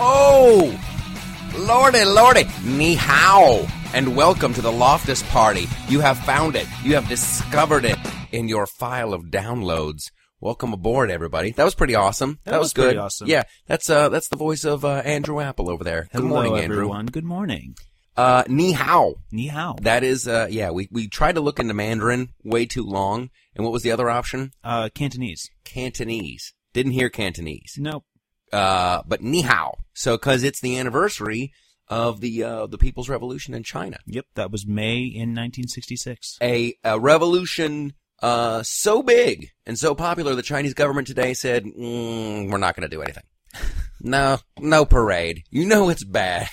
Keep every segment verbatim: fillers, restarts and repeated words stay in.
Oh, lordy, lordy, ni hao, and welcome to the Loftus Party. You have found it. You have discovered it in your file of downloads. Welcome aboard, everybody. That was pretty awesome. That, that was, was good. Pretty awesome. Yeah, that's uh, that's the voice of uh, Andrew Apple over there. Hello, good morning, everyone. Andrew. Everyone. Good morning. Uh, ni hao. Ni hao. That is, uh, yeah. We we tried to look into Mandarin way too long, and what was the other option? Uh, Cantonese. Cantonese. Didn't hear Cantonese. Nope. Uh, but ni hao. So, because it's the anniversary of the uh, the People's Revolution in China. Yep, that was May in nineteen sixty-six. A a revolution. Uh, so big and so popular, the Chinese government today said, mm, we're not going to do anything. No, no parade. You know it's bad.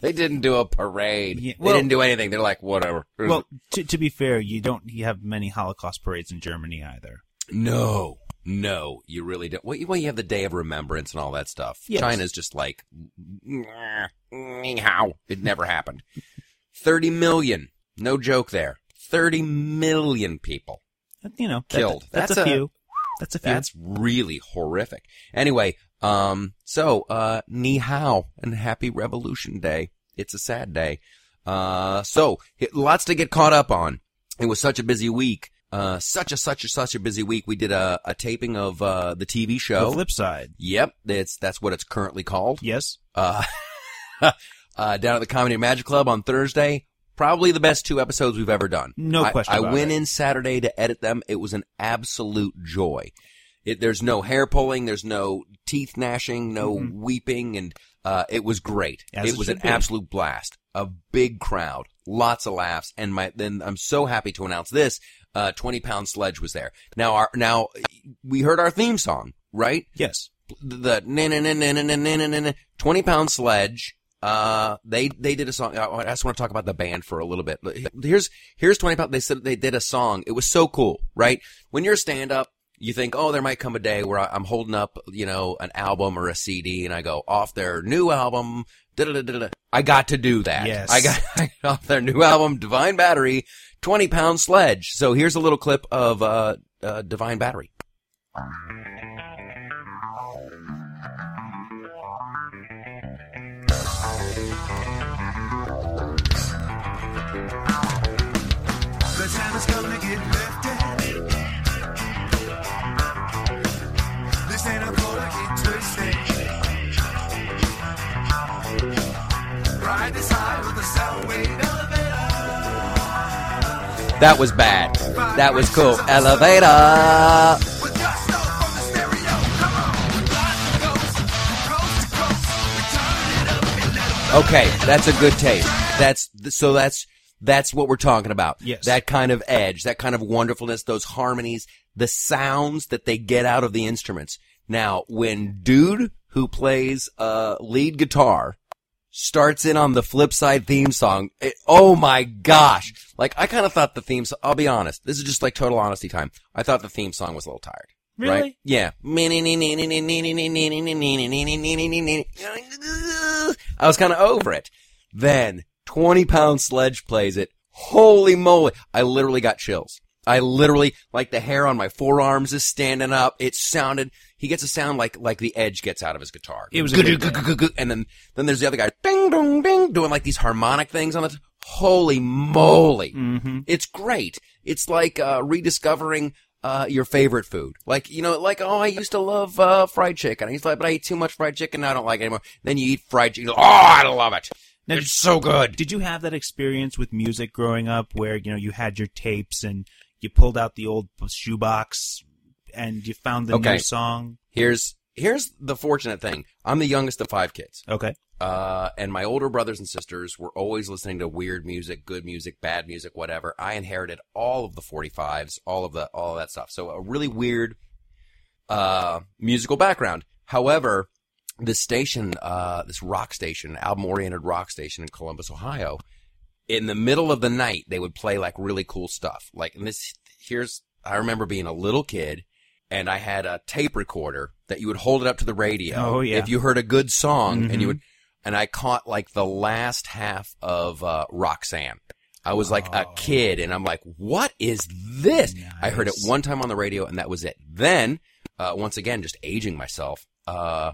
They didn't do a parade. Yeah, well, they didn't do anything. They're like, whatever. Well, to, to be fair, you don't you have many Holocaust parades in Germany either. No, no, you really don't. Well, you, well, you have the Day of Remembrance and all that stuff. Yes. China's just like, how? It never happened. thirty million. No joke there. thirty million people, you know, killed. That, that's, that's a few. That's a few. That's really horrific. Anyway, um, so uh, ni hao and happy Revolution Day. It's a sad day. Uh, so it, lots to get caught up on. It was such a busy week. Uh, such a such a such a busy week. We did a, a taping of uh, the T V show The Flipside. Yep, that's that's what it's currently called. Yes. Uh, uh, down at the Comedy and Magic Club on Thursday. Probably the best two episodes we've ever done. No I, question about it. I went in Saturday to edit them. It was an absolute joy. It, there's no hair pulling. There's no teeth gnashing. No mm-hmm. weeping. And uh, it was great. As it was an be. absolute blast. A big crowd. Lots of laughs. And my then I'm so happy to announce this. Uh, twenty pound sledge was there. Now, our, now we heard our theme song, right? Yes. The twenty pound sledge. Uh, they, they did a song. I just want to talk about the band for a little bit. Here's, here's twenty pounds. They said they did a song. It was so cool, right? When you're a stand up, you think, oh, there might come a day where I'm holding up, you know, an album or a C D and I go off their new album. Da, da, da, da, da. I got to do that. Yes. I got, I got off their new album, Divine Battery, twenty pound sledge. So here's a little clip of, uh, uh, Divine Battery. That was bad. That was cool. Elevator. Okay, that's a good taste. That's so that's that's what we're talking about. Yes. That kind of edge, that kind of wonderfulness, those harmonies, the sounds that they get out of the instruments. Now, when dude who plays uh lead guitar starts in on the Flipside theme song. It, oh my gosh. Like, I kind of thought the theme song, I'll be honest. This is just like total honesty time. I thought the theme song was a little tired. Really? Right? Yeah. I was kind of over it. Then, twenty pound sledge plays it. Holy moly. I literally got chills. I literally, like the hair on my forearms is standing up. It sounded, he gets a sound like, like the Edge gets out of his guitar. It was a good thing. And then, then there's the other guy, ding, dong, ding, doing like these harmonic things on the, t- holy moly. Mm-hmm. It's great. It's like, uh, rediscovering, uh, your favorite food. Like, you know, like, oh, I used to love, uh, fried chicken. I used to like, but I eat too much fried chicken. I don't like it anymore. Then you eat fried chicken. Oh, I love it. Now, it's so good. Did you have that experience with music growing up where, you know, you had your tapes and, you pulled out the old shoebox and you found the okay. new song. Here's here's the fortunate thing. I'm the youngest of five kids. Okay. Uh, and my older brothers and sisters were always listening to weird music, good music, bad music, whatever. I inherited all of the forty-fives, all of the all of that stuff. So a really weird uh, musical background. However, this station, uh, this rock station, album-oriented rock station in Columbus, Ohio. In the middle of the night, they would play like really cool stuff. Like, and this, here's, I remember being a little kid and I had a tape recorder that you would hold it up to the radio. Oh, yeah. If you heard a good song mm-hmm. and you would, and I caught like the last half of, uh, Roxanne. I was like oh. a kid and I'm like, what is this? Nice. I heard it one time on the radio and that was it. Then, uh, once again, just aging myself, uh,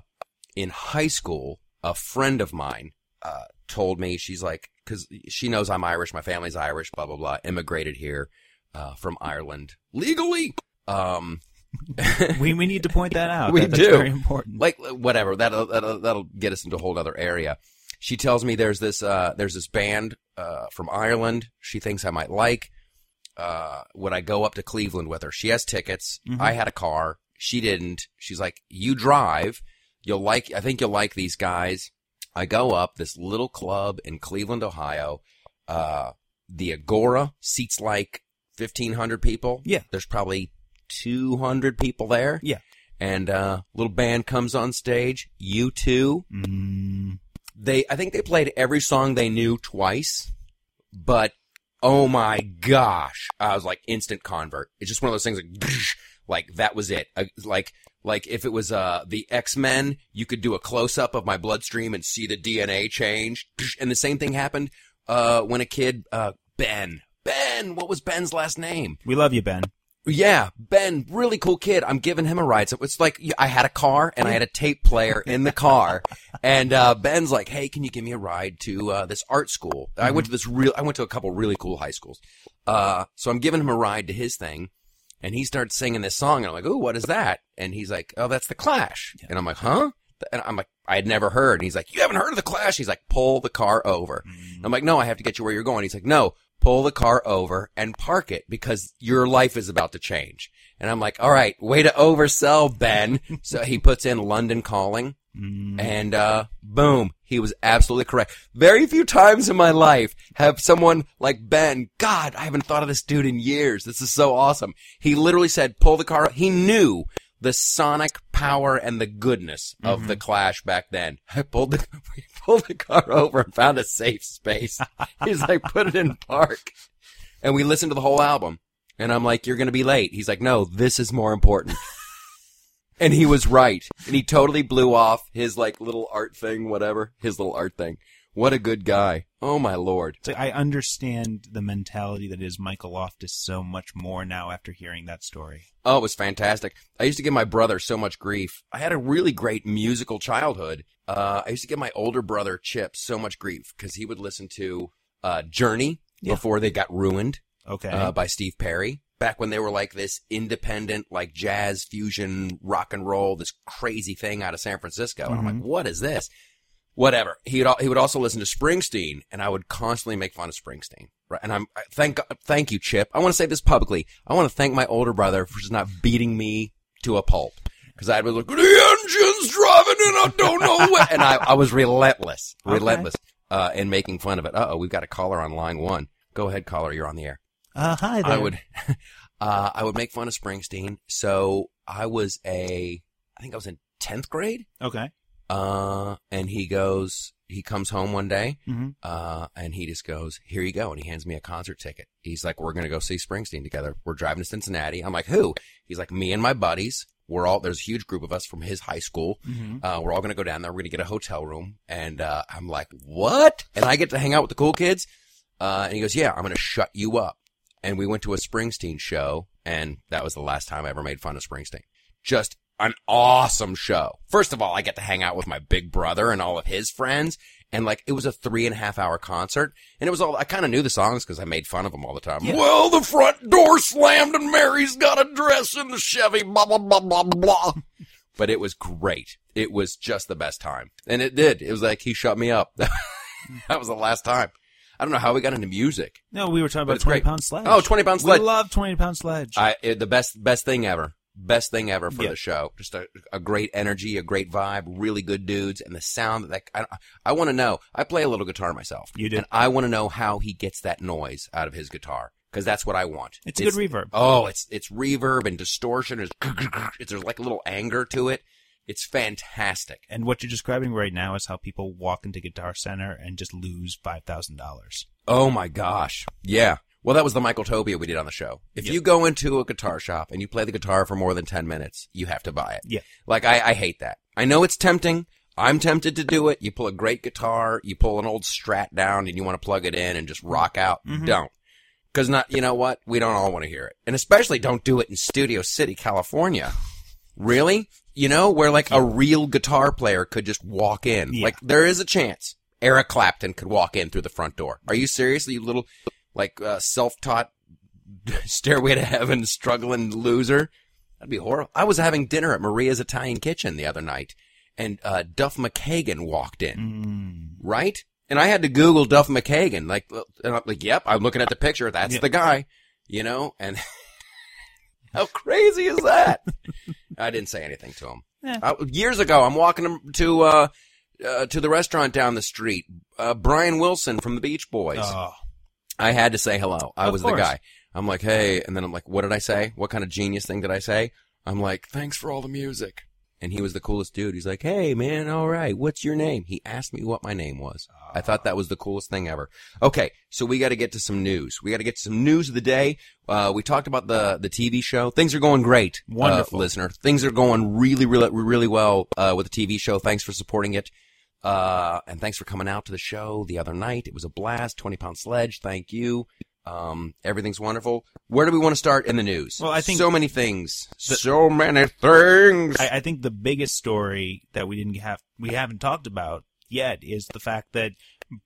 in high school, a friend of mine uh, told me, she's like, because she knows I'm Irish, my family's Irish, blah, blah, blah, immigrated here uh, from Ireland legally. Um, we we need to point that out. We that, that's do. Very important. Like, whatever, that'll, that'll, that'll get us into a whole other area. She tells me there's this uh, there's this band uh, from Ireland she thinks I might like. Uh, would I go up to Cleveland with her? She has tickets. Mm-hmm. I had a car. She didn't. She's like, you drive. You'll like. I think you'll like these guys. I go up, this little club in Cleveland, Ohio. Uh, the Agora seats like fifteen hundred people. Yeah. There's probably two hundred people there. Yeah. And uh, little band comes on stage, U two. Mm. They, I think they played every song they knew twice, but oh my gosh, I was like instant convert. It's just one of those things like, like that was it. Like, like if it was uh the X-Men, you could do a close-up of my bloodstream and see the D N A change. And the same thing happened uh when a kid, uh Ben, Ben, what was Ben's last name? We love you, Ben. Yeah, Ben, really cool kid. I'm giving him a ride. So it's like I had a car and I had a tape player in the car, and uh, Ben's like, "Hey, can you give me a ride to uh, this art school?" Mm-hmm. I went to this real. I went to a couple really cool high schools. Uh, so I'm giving him a ride to his thing, and he starts singing this song, and I'm like, "Ooh, what is that?" And he's like, "Oh, that's The Clash." Yeah. And I'm like, "Huh?" And I'm like, "I had never heard." And he's like, "You haven't heard of The Clash?" He's like, "Pull the car over." Mm-hmm. I'm like, "No, I have to get you where you're going." He's like, "No. Pull the car over and park it because your life is about to change." And I'm like, all right, way to oversell, Ben. So he puts in London Calling, and uh boom, he was absolutely correct. Very few times in my life have someone like Ben, God, I haven't thought of this dude in years. This is so awesome. He literally said, pull the car over. He knew the sonic power and the goodness of mm-hmm. The Clash back then. I pulled the, we pulled the car over and found a safe space. He's like, put it in park. And we listened to the whole album. And I'm like, you're going to be late. He's like, no, this is more important. And he was right. And he totally blew off his like little art thing, whatever, his little art thing. What a good guy. Oh, my Lord. So I understand the mentality that is Michael Loftus so much more now after hearing that story. Oh, it was fantastic. I used to give my brother so much grief. I had a really great musical childhood. Uh, I used to give my older brother, Chip, so much grief because he would listen to uh, Journey yeah. before they got ruined okay. uh, by Steve Perry. Back when they were like this independent, like jazz, fusion, rock and roll, this crazy thing out of San Francisco. Mm-hmm. And I'm like, what is this? Whatever. He would, he would also listen to Springsteen, and I would constantly make fun of Springsteen. Right? And I'm I, thank thank you, Chip. I want to say this publicly. I want to thank my older brother for just not beating me to a pulp. Because I'd be like, the engine's driving and I don't know where. And I, I was relentless, relentless okay. uh, in making fun of it. Uh-oh, we've got a caller on line one. Go ahead, caller. You're on the air. Uh, hi there. I would, uh, I would make fun of Springsteen. So I was a – I think I was in tenth grade. Okay. Uh, and he goes, he comes home one day, mm-hmm. uh, and he just goes, here you go. And he hands me a concert ticket. He's like, we're going to go see Springsteen together. We're driving to Cincinnati. I'm like, who? He's like, me and my buddies. We're all, there's a huge group of us from his high school. Mm-hmm. Uh, we're all going to go down there. We're going to get a hotel room. And, uh, I'm like, what? And I get to hang out with the cool kids. Uh, and he goes, yeah, I'm going to shut you up. And we went to a Springsteen show. And that was the last time I ever made fun of Springsteen. Just an awesome show. First of all, I get to hang out with my big brother and all of his friends. And like, it was a three and a half hour concert. And it was all, I kind of knew the songs because I made fun of them all the time. Yeah. Well, the front door slammed and Mary's got a dress in the Chevy, blah, blah, blah, blah, blah. But it was great. It was just the best time. And it did. It was like, he shut me up. That was the last time. I don't know how we got into music. No, we were talking about twenty pound sledge. Oh, twenty pound sledge. We love twenty pound sledge. I, it, the best, best thing ever. Best thing ever for yep. the show. Just a, a great energy, a great vibe, really good dudes, and the sound. That I, I want to know. I play a little guitar myself. You do. And I want to know how he gets that noise out of his guitar because that's what I want. It's, it's a good reverb. Oh, it's it's reverb and distortion. There's, there's like a little anger to it. It's fantastic. And what you're describing right now is how people walk into Guitar Center and just lose five thousand dollars. Oh, my gosh. Yeah. Well, that was the Michaeltopia we did on the show. If yep. you go into a guitar shop and you play the guitar for more than ten minutes, you have to buy it. Yeah. Like, I, I hate that. I know it's tempting. I'm tempted to do it. You pull a great guitar, you pull an old Strat down, and you want to plug it in and just rock out. Mm-hmm. Don't. Because, not, you know what? We don't all want to hear it. And especially don't do it in Studio City, California. Really? You know, where like a real guitar player could just walk in. Yeah. Like there is a chance Eric Clapton could walk in through the front door. Are you serious, you little like uh, self-taught Stairway to Heaven struggling loser? That'd be horrible. I was having dinner at Maria's Italian Kitchen the other night, and uh, Duff McKagan walked in, mm. right? And I had to Google Duff McKagan. Like, and I'm like, yep, I'm looking at the picture. That's yep. the guy, you know? And how crazy is that? I didn't say anything to him. Yeah. Uh, years ago, I'm walking to uh, uh, to the restaurant down the street. Uh, Brian Wilson from the Beach Boys. Oh. I had to say hello. I of was course. the guy. I'm like, hey. And then I'm like, what did I say? What kind of genius thing did I say? I'm like, thanks for all the music. And he was the coolest dude. He's like, hey, man, all right, what's your name? He asked me what my name was. Uh, I thought that was the coolest thing ever. Okay, so we got to get to some news. We got to get to some news of the day. Uh, we talked about the, the T V show. Things are going great, wonderful uh, listener. Things are going really, really, really well uh, with the T V show. Thanks for supporting it. Uh, and thanks for coming out to the show the other night. It was a blast. twenty pound sledge, thank you. Um, everything's wonderful. Where do we want to start in the news? Well, I think so many things. The, so many things. I, I think the biggest story that we didn't have, we haven't talked about yet, is the fact that,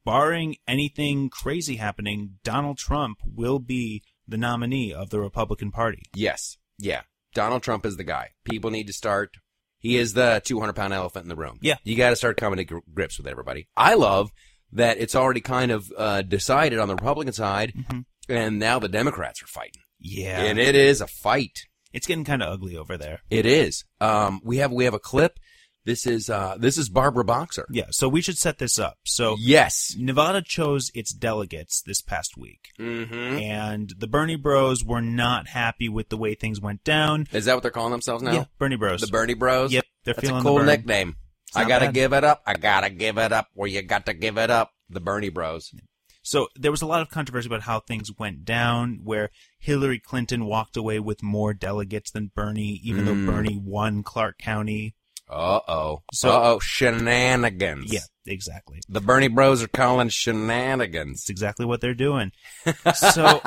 barring anything crazy happening, Donald Trump will be the nominee of the Republican Party. Yes, yeah. Donald Trump is the guy. People need to start. He is the two hundred pound elephant in the room. Yeah, you got to start coming to gr- grips with everybody. I love that it's already kind of uh, decided on the Republican side, mm-hmm. and now the Democrats are fighting. Yeah. And it is a fight. It's getting kind of ugly over there. It is. Um, we have we have a clip. This is uh, this is Barbara Boxer. Yeah, so we should set this up. So yes. Nevada chose its delegates this past week, mm-hmm. and the Bernie Bros were not happy with the way things went down. Is that what they're calling themselves now? Yeah, Bernie Bros. The Bernie Bros? Yep. They're That's feeling a cool the nickname. I gotta bad. give it up. I gotta give it up. Well, you got to give it up. The Bernie Bros. So there was a lot of controversy about how things went down, where Hillary Clinton walked away with more delegates than Bernie, even mm. though Bernie won Clark County. Uh-oh. So, Uh-oh. Shenanigans. Yeah, exactly. The Bernie Bros are calling shenanigans. That's exactly what they're doing. So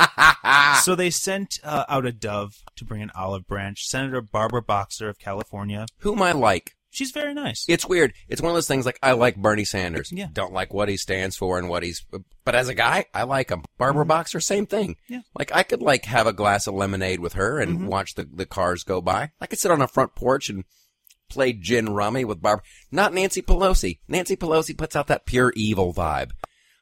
so they sent uh, out a dove to bring an olive branch. Senator Barbara Boxer of California. Whom I like. She's very nice. It's weird. It's one of those things like, I like Bernie Sanders. Yeah. Don't like what he stands for and what he's... But as a guy, I like him. Barbara mm-hmm. Boxer, same thing. Yeah. Like, I could, like, have a glass of lemonade with her and mm-hmm. watch the, the cars go by. I could sit on a front porch and play gin rummy with Barbara. Not Nancy Pelosi. Nancy Pelosi puts out that pure evil vibe,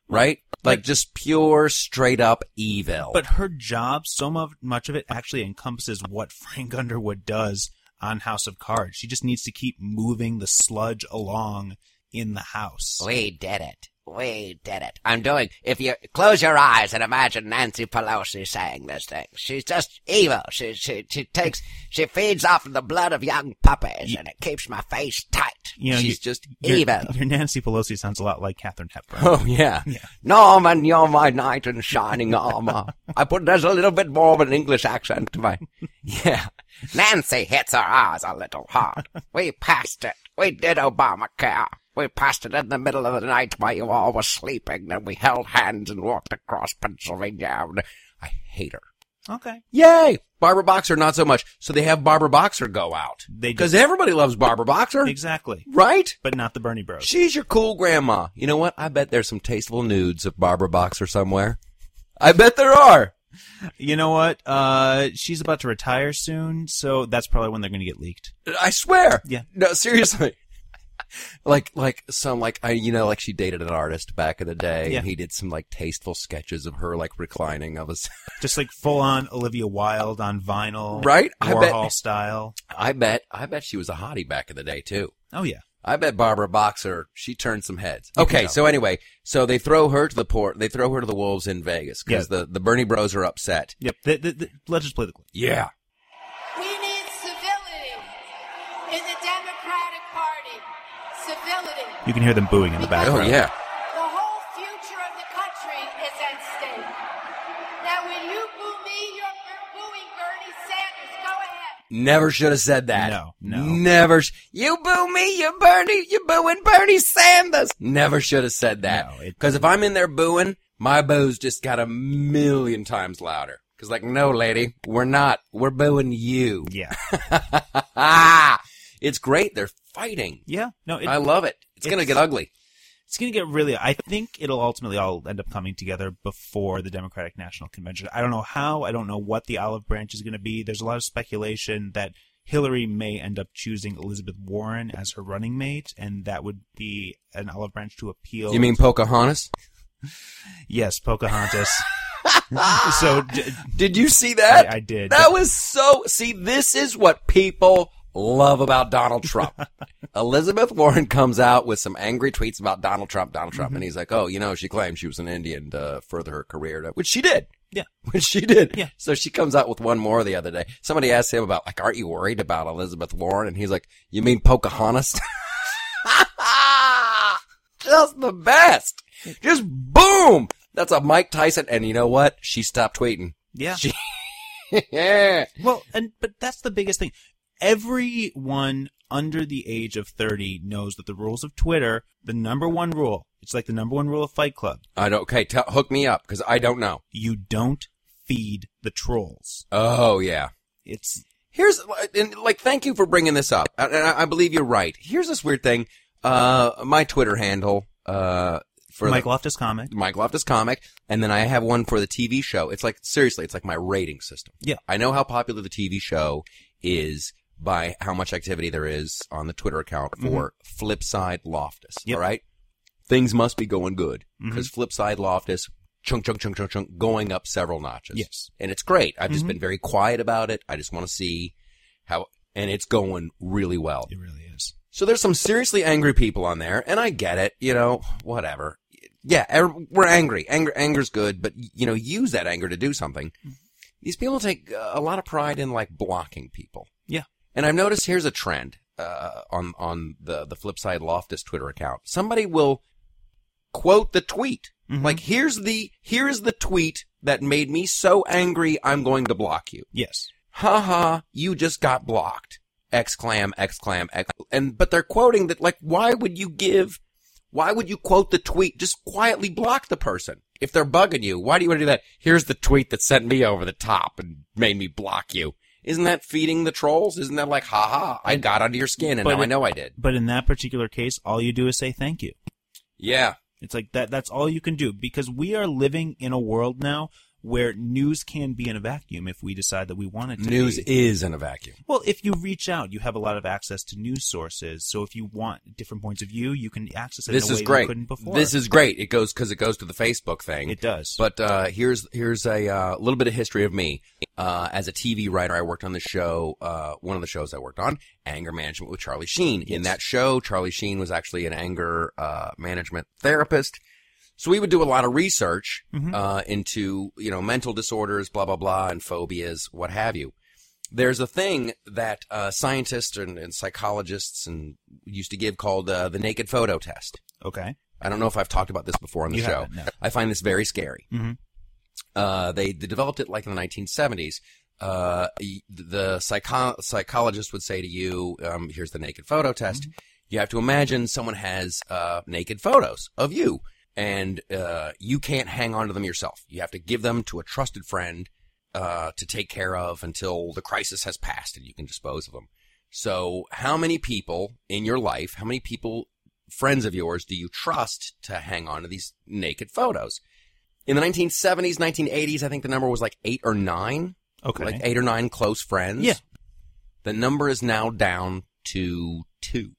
right? Like, just pure, straight-up evil. But her job, so much of it actually encompasses what Frank Underwood does on House of Cards. She just needs to keep moving the sludge along in the house. We did it. We did it. I'm doing... If you close your eyes and imagine Nancy Pelosi saying this thing. She's just evil. She she she takes... She feeds off the blood of young puppies, you, and it keeps my face tight. You know, she's you, just your, evil. Your Nancy Pelosi sounds a lot like Katharine Hepburn. Oh, yeah. yeah. Norman, you're my knight in shining armor. I put... There's a little bit more of an English accent to my... Yeah. Nancy hits her eyes a little hard. We passed it. We did Obamacare. We passed it in the middle of the night while you all were sleeping, and we held hands and walked across Pennsylvania. I hate her. Okay. Yay! Barbara Boxer, not so much. So they have Barbara Boxer go out. They do. Because everybody loves Barbara Boxer. Exactly. Right? But not the Bernie Bros. She's your cool grandma. You know what? I bet there's some tasteful nudes of Barbara Boxer somewhere. I bet there are. You know what? Uh, she's about to retire soon, so that's probably when they're going to get leaked. I swear. Yeah. No, seriously. Like, like some, like, I, you know, like she dated an artist back in the day, yeah. and he did some, like, tasteful sketches of her, like, reclining of us. Just, like, full-on Olivia Wilde on vinyl. Right? Warhol I bet, style. I bet, I bet she was a hottie back in the day, too. Oh, yeah. I bet Barbara Boxer, she turned some heads. Okay, no. so anyway, so they throw her to the port, they throw her to the wolves in Vegas, because yeah. the, the Bernie Bros are upset. Yep, the, the, the, let's just play the clip. Yeah. We need civility in the Democratic Party. Civility. You can hear them booing in the background. Oh, yeah. The whole future of the country is at stake. Now, will you boo me? You're booing Bernie Sanders. Go ahead. Never should have said that. No, no. Never. Sh- you boo me, you Bernie, you booing Bernie Sanders. Never should have said that. Because no, if I'm in there booing, my boo's just got a million times louder. Because, like, no, lady, we're not. We're booing you. Yeah. It's great. They're fighting. Yeah. No, it, I love it. It's, it's going to get ugly. It's going to get really – I think it'll ultimately all end up coming together before the Democratic National Convention. I don't know how. I don't know what the olive branch is going to be. There's a lot of speculation that Hillary may end up choosing Elizabeth Warren as her running mate, and that would be an olive branch to appeal. You mean Pocahontas? Yes, Pocahontas. So d- Did you see that? I, I did. That was so – see, this is what people – love about Donald Trump. Elizabeth Warren comes out with some angry tweets about Donald Trump, Donald Trump, mm-hmm. and he's like, oh, you know, she claimed she was an Indian to further her career, which she did. Yeah. Which she did. Yeah. So she comes out with one more the other day. Somebody asked him about, like, aren't you worried about Elizabeth Warren? And he's like, you mean Pocahontas? Just the best. Just boom. That's a Mike Tyson. And you know what? She stopped tweeting. Yeah. She- yeah. Well, and but that's the biggest thing. Everyone under the age of thirty knows that the rules of Twitter, the number one rule, it's like the number one rule of Fight Club. I don't, okay, t- hook me up, because I don't know. You don't feed the trolls. Oh, yeah. It's Here's, and like, thank you for bringing this up. And I, I believe you're right. Here's this weird thing. Uh, my Twitter handle, uh, for Mike the, Loftus Comic. Mike Loftus Comic. And then I have one for the T V show. It's like, seriously, it's like my rating system. Yeah. I know how popular the T V show is by how much activity there is on the Twitter account for mm-hmm. Flipside Loftus, yep. all right? Things must be going good because mm-hmm. Flipside Loftus, chunk, chunk, chunk, chunk, chunk, going up several notches. Yes. And it's great. I've mm-hmm. just been very quiet about it. I just want to see how – and it's going really well. It really is. So there's some seriously angry people on there, and I get it. You know, whatever. Yeah, we're angry. Anger, anger's good, but, you know, use that anger to do something. Mm-hmm. These people take a lot of pride in, like, blocking people. Yeah. And I've noticed here's a trend uh, on on the, the Flipside Loftus Twitter account. Somebody will quote the tweet. Mm-hmm. Like, here's the here's the tweet that made me so angry I'm going to block you. Yes. Ha ha, you just got blocked. Exclam, exclam, exclam. And, but they're quoting that, like, why would you give, why would you quote the tweet? Just quietly block the person. If they're bugging you, why do you want to do that? Here's the tweet that sent me over the top and made me block you. Isn't that feeding the trolls? Isn't that like, ha-ha, I got under your skin, and but now it, I know I did. But in that particular case, all you do is say thank you. Yeah. It's like that. That's all you can do, because we are living in a world now where news can be in a vacuum if we decide that we want it to news be. News is in a vacuum. Well, if you reach out, you have a lot of access to news sources. So if you want different points of view, you can access it this in a is way great. you couldn't before. This is great. It goes because it goes to the Facebook thing. It does. But uh, here's here's a uh, little bit of history of me. Uh, as a T V writer, I worked on the show, uh, one of the shows I worked on, Anger Management with Charlie Sheen. Yes. In that show, Charlie Sheen was actually an anger uh, management therapist. So we would do a lot of research mm-hmm. uh, into, you know, mental disorders, blah, blah, blah, and phobias, what have you. There's a thing that uh, scientists and, and psychologists and used to give called uh, the naked photo test. Okay. I don't know if I've talked about this before on the you show. No. I find this very scary. Mm-hmm. Uh, they, they developed it like in the nineteen seventies. Uh, the psycho- psychologist would say to you, um, here's the naked photo test. Mm-hmm. You have to imagine someone has uh, naked photos of you. And uh, you can't hang on to them yourself. You have to give them to a trusted friend uh, to take care of until the crisis has passed and you can dispose of them. So how many people in your life, how many people, friends of yours, do you trust to hang on to these naked photos? In the nineteen seventies, nineteen eighties, I think the number was like eight or nine. Okay. Like eight or nine close friends. Yeah. The number is now down to two,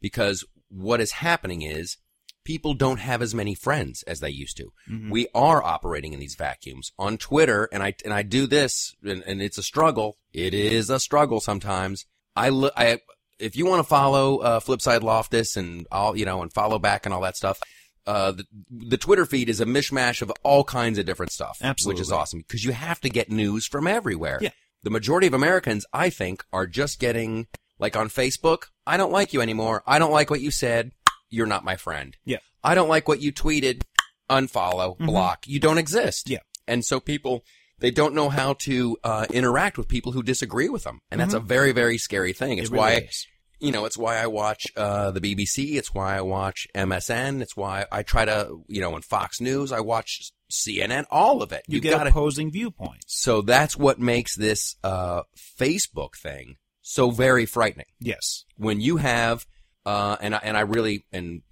because what is happening is people don't have as many friends as they used to. Mm-hmm. We are operating in these vacuums. On Twitter, and I and I do this, and, and it's a struggle. It is a struggle sometimes. I, lo- I if you want to follow uh, Flipside Loftus and all, you know, and follow back and all that stuff, uh, the, the Twitter feed is a mishmash of all kinds of different stuff. Absolutely, which is awesome because you have to get news from everywhere. Yeah. The majority of Americans, I think, are just getting, like on Facebook, I don't like you anymore. I don't like what you said. You're not my friend. Yeah. I don't like what you tweeted. Unfollow, mm-hmm. block. You don't exist. Yeah. And so people, they don't know how to uh, interact with people who disagree with them. And mm-hmm. that's a very, very scary thing. It's it really why, is. you know, it's why I watch uh, the B B C. It's why I watch M S N. It's why I try to, you know, on Fox News, I watch C N N, all of it. You You've get got opposing a, viewpoints. So that's what makes this uh, Facebook thing so very frightening. Yes. When you have, uh, and, I, and I really, and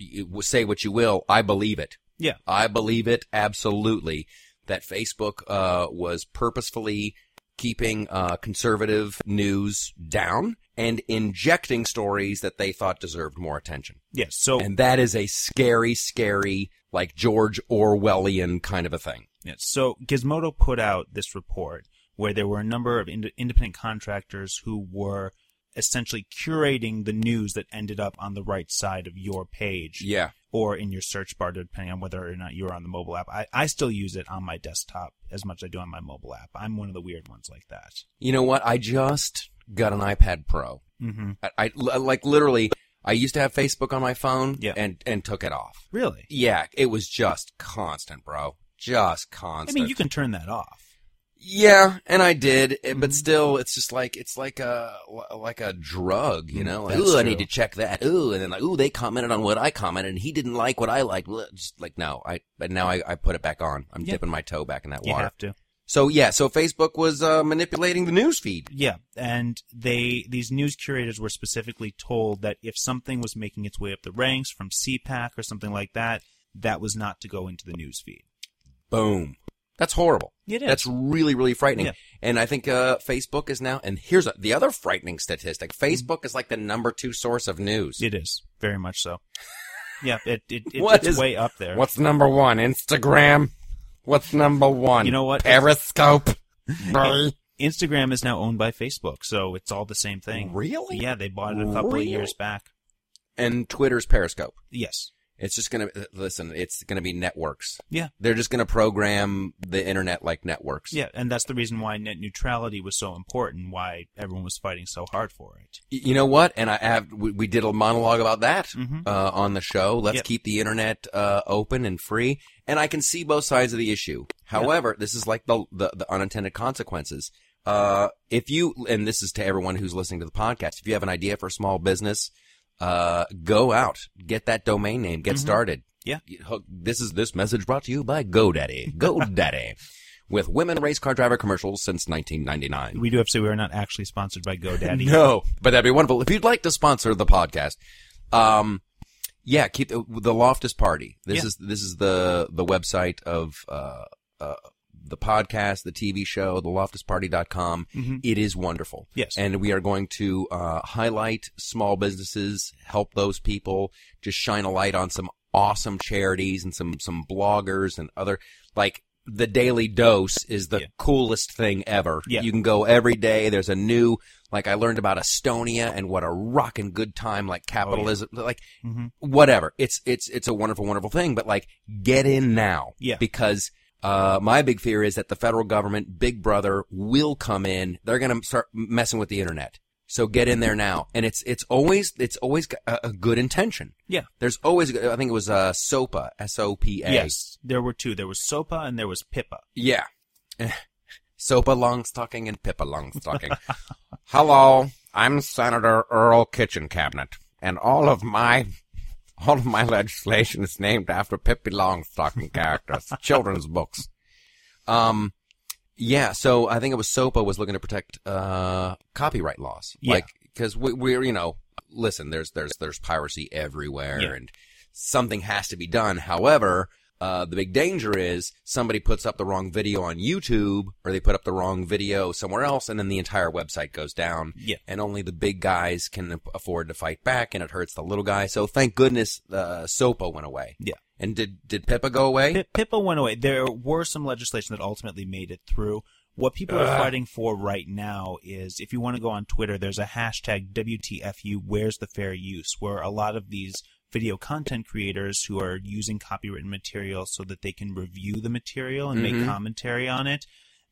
say what you will, I believe it. Yeah. I believe it absolutely that Facebook uh, was purposefully keeping uh, conservative news down and injecting stories that they thought deserved more attention. Yes. So, and that is a scary, scary, like George Orwellian kind of a thing. Yes. So Gizmodo put out this report where there were a number of ind- independent contractors who were essentially curating the news that ended up on the right side of your page. Yeah. Or in your search bar, depending on whether or not you're on the mobile app. I, I still use it on my desktop as much as I do on my mobile app. I'm one of the weird ones like that. You know what? I just got an iPad Pro. Mm-hmm. I, I like literally, I used to have Facebook on my phone yeah. and, and took it off. Really? Yeah. It was just constant, bro. Just constant. I mean, you can turn that off. Yeah, and I did, but still, it's just like it's like a like a drug, you know. Like, ooh, true. I need to check that. Ooh, and then like, ooh, they commented on what I commented, and he didn't like what I liked. Just like no, I. But now I, I put it back on. I'm yep. dipping my toe back in that water. You have to. So yeah, so Facebook was uh, manipulating the news feed. Yeah, and they these news curators were specifically told that if something was making its way up the ranks from C PAC or something like that, that was not to go into the news feed. Boom. That's horrible. It is. That's really, really frightening. Yeah. And I think uh, Facebook is now, and here's a, the other frightening statistic. Facebook is like the number two source of news. It is. Very much so. Yeah, it, it, it, it's is, way up there. What's number one? Instagram? What's number one? You know what? Periscope? Instagram is now owned by Facebook, so it's all the same thing. Really? Yeah, they bought it a couple really? of years back. And Twitter's Periscope? Yes. It's just going to, listen, it's going to be networks. Yeah. They're just going to program the internet like networks. Yeah, and that's the reason why net neutrality was so important, why everyone was fighting so hard for it. You know what? And I have, we, we did a monologue about that mm-hmm. uh, on the show. Let's yep. keep the internet uh, open and free. And I can see both sides of the issue. However, yep. this is like the, the, the unintended consequences. Uh, if you, and this is to everyone who's listening to the podcast, if you have an idea for a small business, Uh, go out, get that domain name, get mm-hmm. started. Yeah. This is this message brought to you by GoDaddy. GoDaddy. With women race car driver commercials since nineteen ninety-nine. We do have to say we are not actually sponsored by GoDaddy. No, but that'd be wonderful. If you'd like to sponsor the podcast, um, yeah, keep the, the Loftus Party. This yeah. is, this is the, the website of, uh, uh, the podcast, the T V show, the loftus party dot com. Mm-hmm. It is wonderful. Yes. And we are going to uh, highlight small businesses, help those people, just shine a light on some awesome charities and some, some bloggers and other, like the Daily Dose is the yeah. coolest thing ever. Yeah. You can go every day. There's a new, like I learned about Estonia and what a rockin' good time, like capitalism, oh, yeah. like mm-hmm. whatever. It's, it's, it's a wonderful, wonderful thing, but like get in now yeah. because Uh, my big fear is that the federal government, Big Brother, will come in. They're going to start messing with the internet. So get in there now. And it's, it's always, it's always a, a good intention. Yeah. There's always, I think it was, uh, SOPA, S O P A. Yes. There were two. There was SOPA and there was PIPA. Yeah. SOPA Longstocking and PIPA Longstocking. Hello. I'm Senator Earl Kitchen Cabinet and all of my All of my legislation is named after Pippi Longstocking characters, children's books. Um, yeah, so I think it was SOPA was looking to protect uh, copyright laws, yeah. like because we, we're you know, listen, there's there's there's piracy everywhere, yeah. and something has to be done. However, uh, the big danger is somebody puts up the wrong video on YouTube, or they put up the wrong video somewhere else, and then the entire website goes down. Yeah. And only the big guys can afford to fight back, and it hurts the little guy. So thank goodness uh, SOPA went away. Yeah. And did did PIPA go away? P- PIPA went away. There were some legislation that ultimately made it through. What people uh. are fighting for right now is, if you want to go on Twitter, there's a hashtag W T F U, where's the fair use, where a lot of these video content creators who are using copywritten material so that they can review the material and mm-hmm. make commentary on it,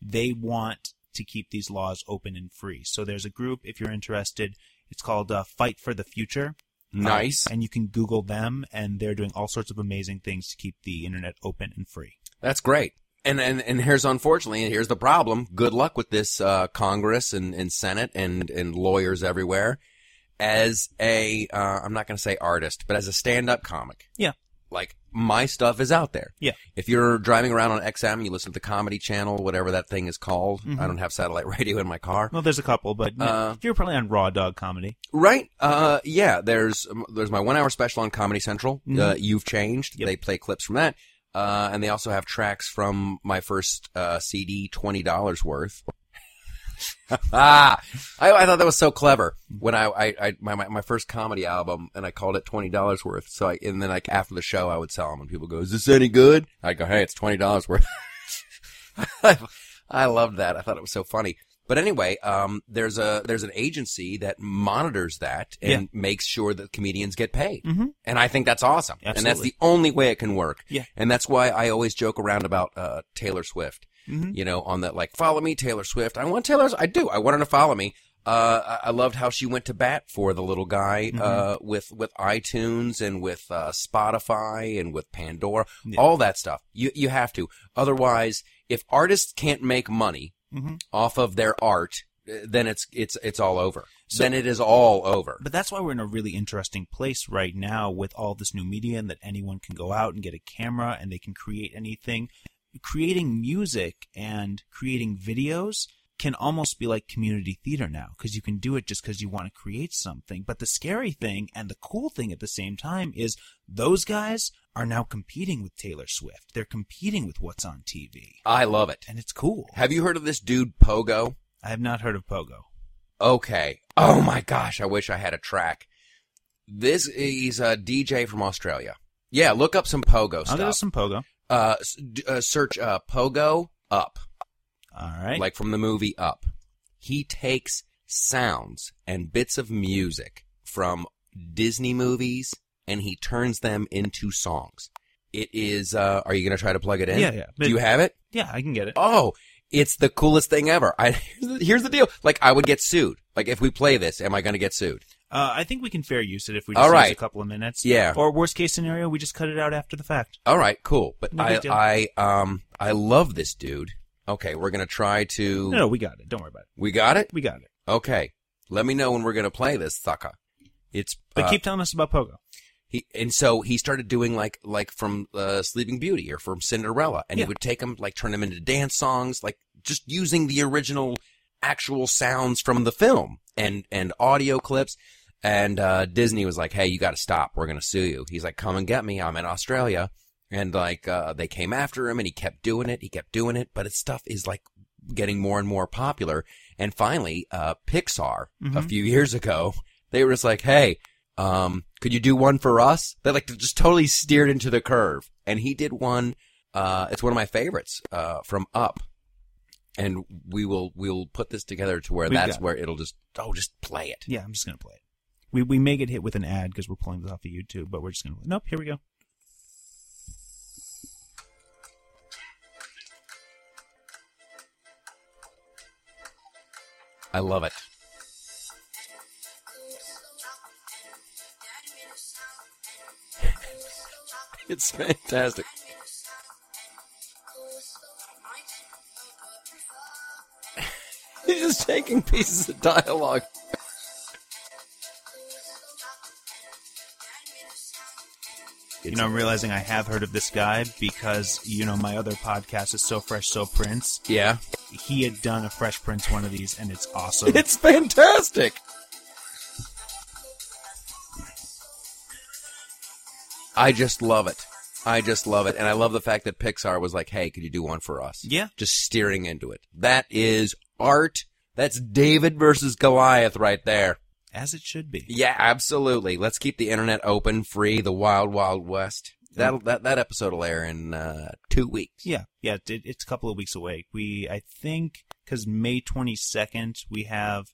they want to keep these laws open and free. So there's a group, if you're interested, it's called uh, Fight for the Future. Nice. Um, and you can Google them, and they're doing all sorts of amazing things to keep the internet open and free. That's great. And and, and here's, unfortunately, and here's the problem. Good luck with this uh, Congress and, and Senate and, and lawyers everywhere. As a, uh, I'm not going to say artist, but as a stand-up comic. Yeah. like, my stuff is out there. Yeah. If you're driving around on X M, you listen to the Comedy Channel, whatever that thing is called. Mm-hmm. I don't have satellite radio in my car. Well, there's a couple, but uh, you're probably on Raw Dog Comedy. Right? Uh, yeah. There's there's my one-hour special on Comedy Central. Mm-hmm. Uh, You've Changed. Yep. They play clips from that. Uh, and they also have tracks from my first uh, C D, twenty dollars worth. ah, I, I thought that was so clever when I, I, I my, my first comedy album, and I called it twenty dollars worth. So I, and then like after the show, I would sell them, and people go, "Is this any good?" I go, "Hey, it's twenty dollars worth." I, I loved that. I thought it was so funny. But anyway, um, there's a there's an agency that monitors that and yeah. makes sure that comedians get paid, mm-hmm. and I think that's awesome. Absolutely. And that's the only way it can work. Yeah, and that's why I always joke around about uh, Taylor Swift. Mm-hmm. You know, on that, like, follow me, Taylor Swift. I want Taylor's. I do. I want her to follow me. Uh, I, I loved how she went to bat for the little guy, mm-hmm. uh, with, with iTunes and with, uh, Spotify and with Pandora, yeah. all that stuff. You, you have to. Otherwise, if artists can't make money mm-hmm. off of their art, then it's, it's, it's all over. So, then it is all over. But that's why we're in a really interesting place right now with all this new media, and that anyone can go out and get a camera and they can create anything. Creating music and creating videos can almost be like community theater now, because you can do it just because you want to create something. But the scary thing and the cool thing at the same time is those guys are now competing with Taylor Swift. They're competing with what's on T V. I love it. And it's cool. Have you heard of this dude, Pogo? I have not heard of Pogo. Okay. Oh, my gosh. I wish I had a track. This is a D J from Australia. Yeah, look up some Pogo stuff. I'll do some Pogo. Uh, uh, search uh, Pogo Up. All right. Like from the movie Up. He takes sounds and bits of music from Disney movies, and he turns them into songs. It is, uh, are you going to try to plug it in? Yeah, yeah. Do you have it? Yeah, I can get it. Oh, it's the coolest thing ever. I Here's the deal. Like, I would get sued. Like, if we play this, am I going to get sued? Uh, I think we can fair use it if we just right. use a couple of minutes. Yeah. Or worst case scenario, we just cut it out after the fact. All right, cool. But no I, I, um, I love this dude. Okay, we're gonna try to. No, no, we got it. Don't worry about it. We got it. We got it. Okay, let me know when we're gonna play this sucker. It's. But uh, keep telling us about Pogo. He and so he started doing like like from uh, Sleeping Beauty or from Cinderella, and yeah. he would take them, like turn them into dance songs, like just using the original actual sounds from the film. And, and audio clips, and uh, Disney was like, "Hey, you got to stop. We're gonna sue you." He's like, "Come and get me. I'm in Australia," and like uh, they came after him, and he kept doing it. He kept doing it, but his stuff is like getting more and more popular. And finally, uh, Pixar mm-hmm. a few years ago, they were just like, "Hey, um, could you do one for us?" They like just totally steered into the curve, and he did one. Uh, it's one of my favorites uh, from Up. And we will we'll put this together to where We've that's where it'll just, oh, just play it. Yeah, I'm just going to play it. We we may get hit with an ad because we're pulling this off of YouTube, but we're just going to, nope, here we go. I love it. It's fantastic. He's just taking pieces of dialogue. You know, I'm realizing I have heard of this guy because, you know, my other podcast is So Fresh, So Prince. Yeah. He had done a Fresh Prince one of these, and it's awesome. It's fantastic. I just love it. I just love it. And I love the fact that Pixar was like, "Hey, could you do one for us?" Yeah. Just steering into it. That is art. That's David versus Goliath right there. As it should be. Yeah, absolutely. Let's keep the internet open, free, the wild, wild west. That'll, that that episode will air in uh, two weeks. Yeah, yeah, it, it's a couple of weeks away. We, I think, because May twenty-second, we have